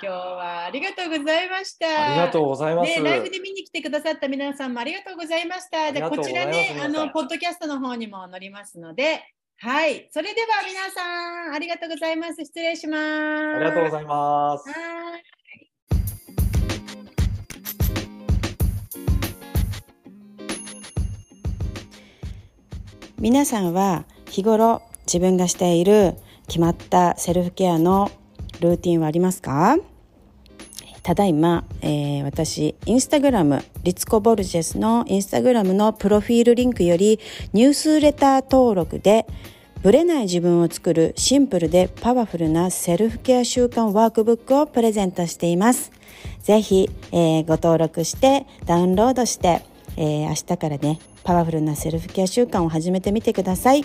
日はありがとうございました。ありがとうございます。ね、ライブで見に来てくださった皆さんもありがとうございました。で、こちらね、ポッドキャストの方にも載りますので、はい。それでは皆さん、ありがとうございます。失礼します。ありがとうございます。はい。皆さんは日頃自分がしている決まったセルフケアのルーティンはありますか？ただいま、私インスタグラム、リツコ・ボルジェスのインスタグラムのプロフィールリンクよりニュースレター登録でブレない自分を作るシンプルでパワフルなセルフケア習慣ワークブックをプレゼントしています。ぜひ、ご登録してダウンロードして、明日からねパワフルなセルフケア習慣を始めてみてください。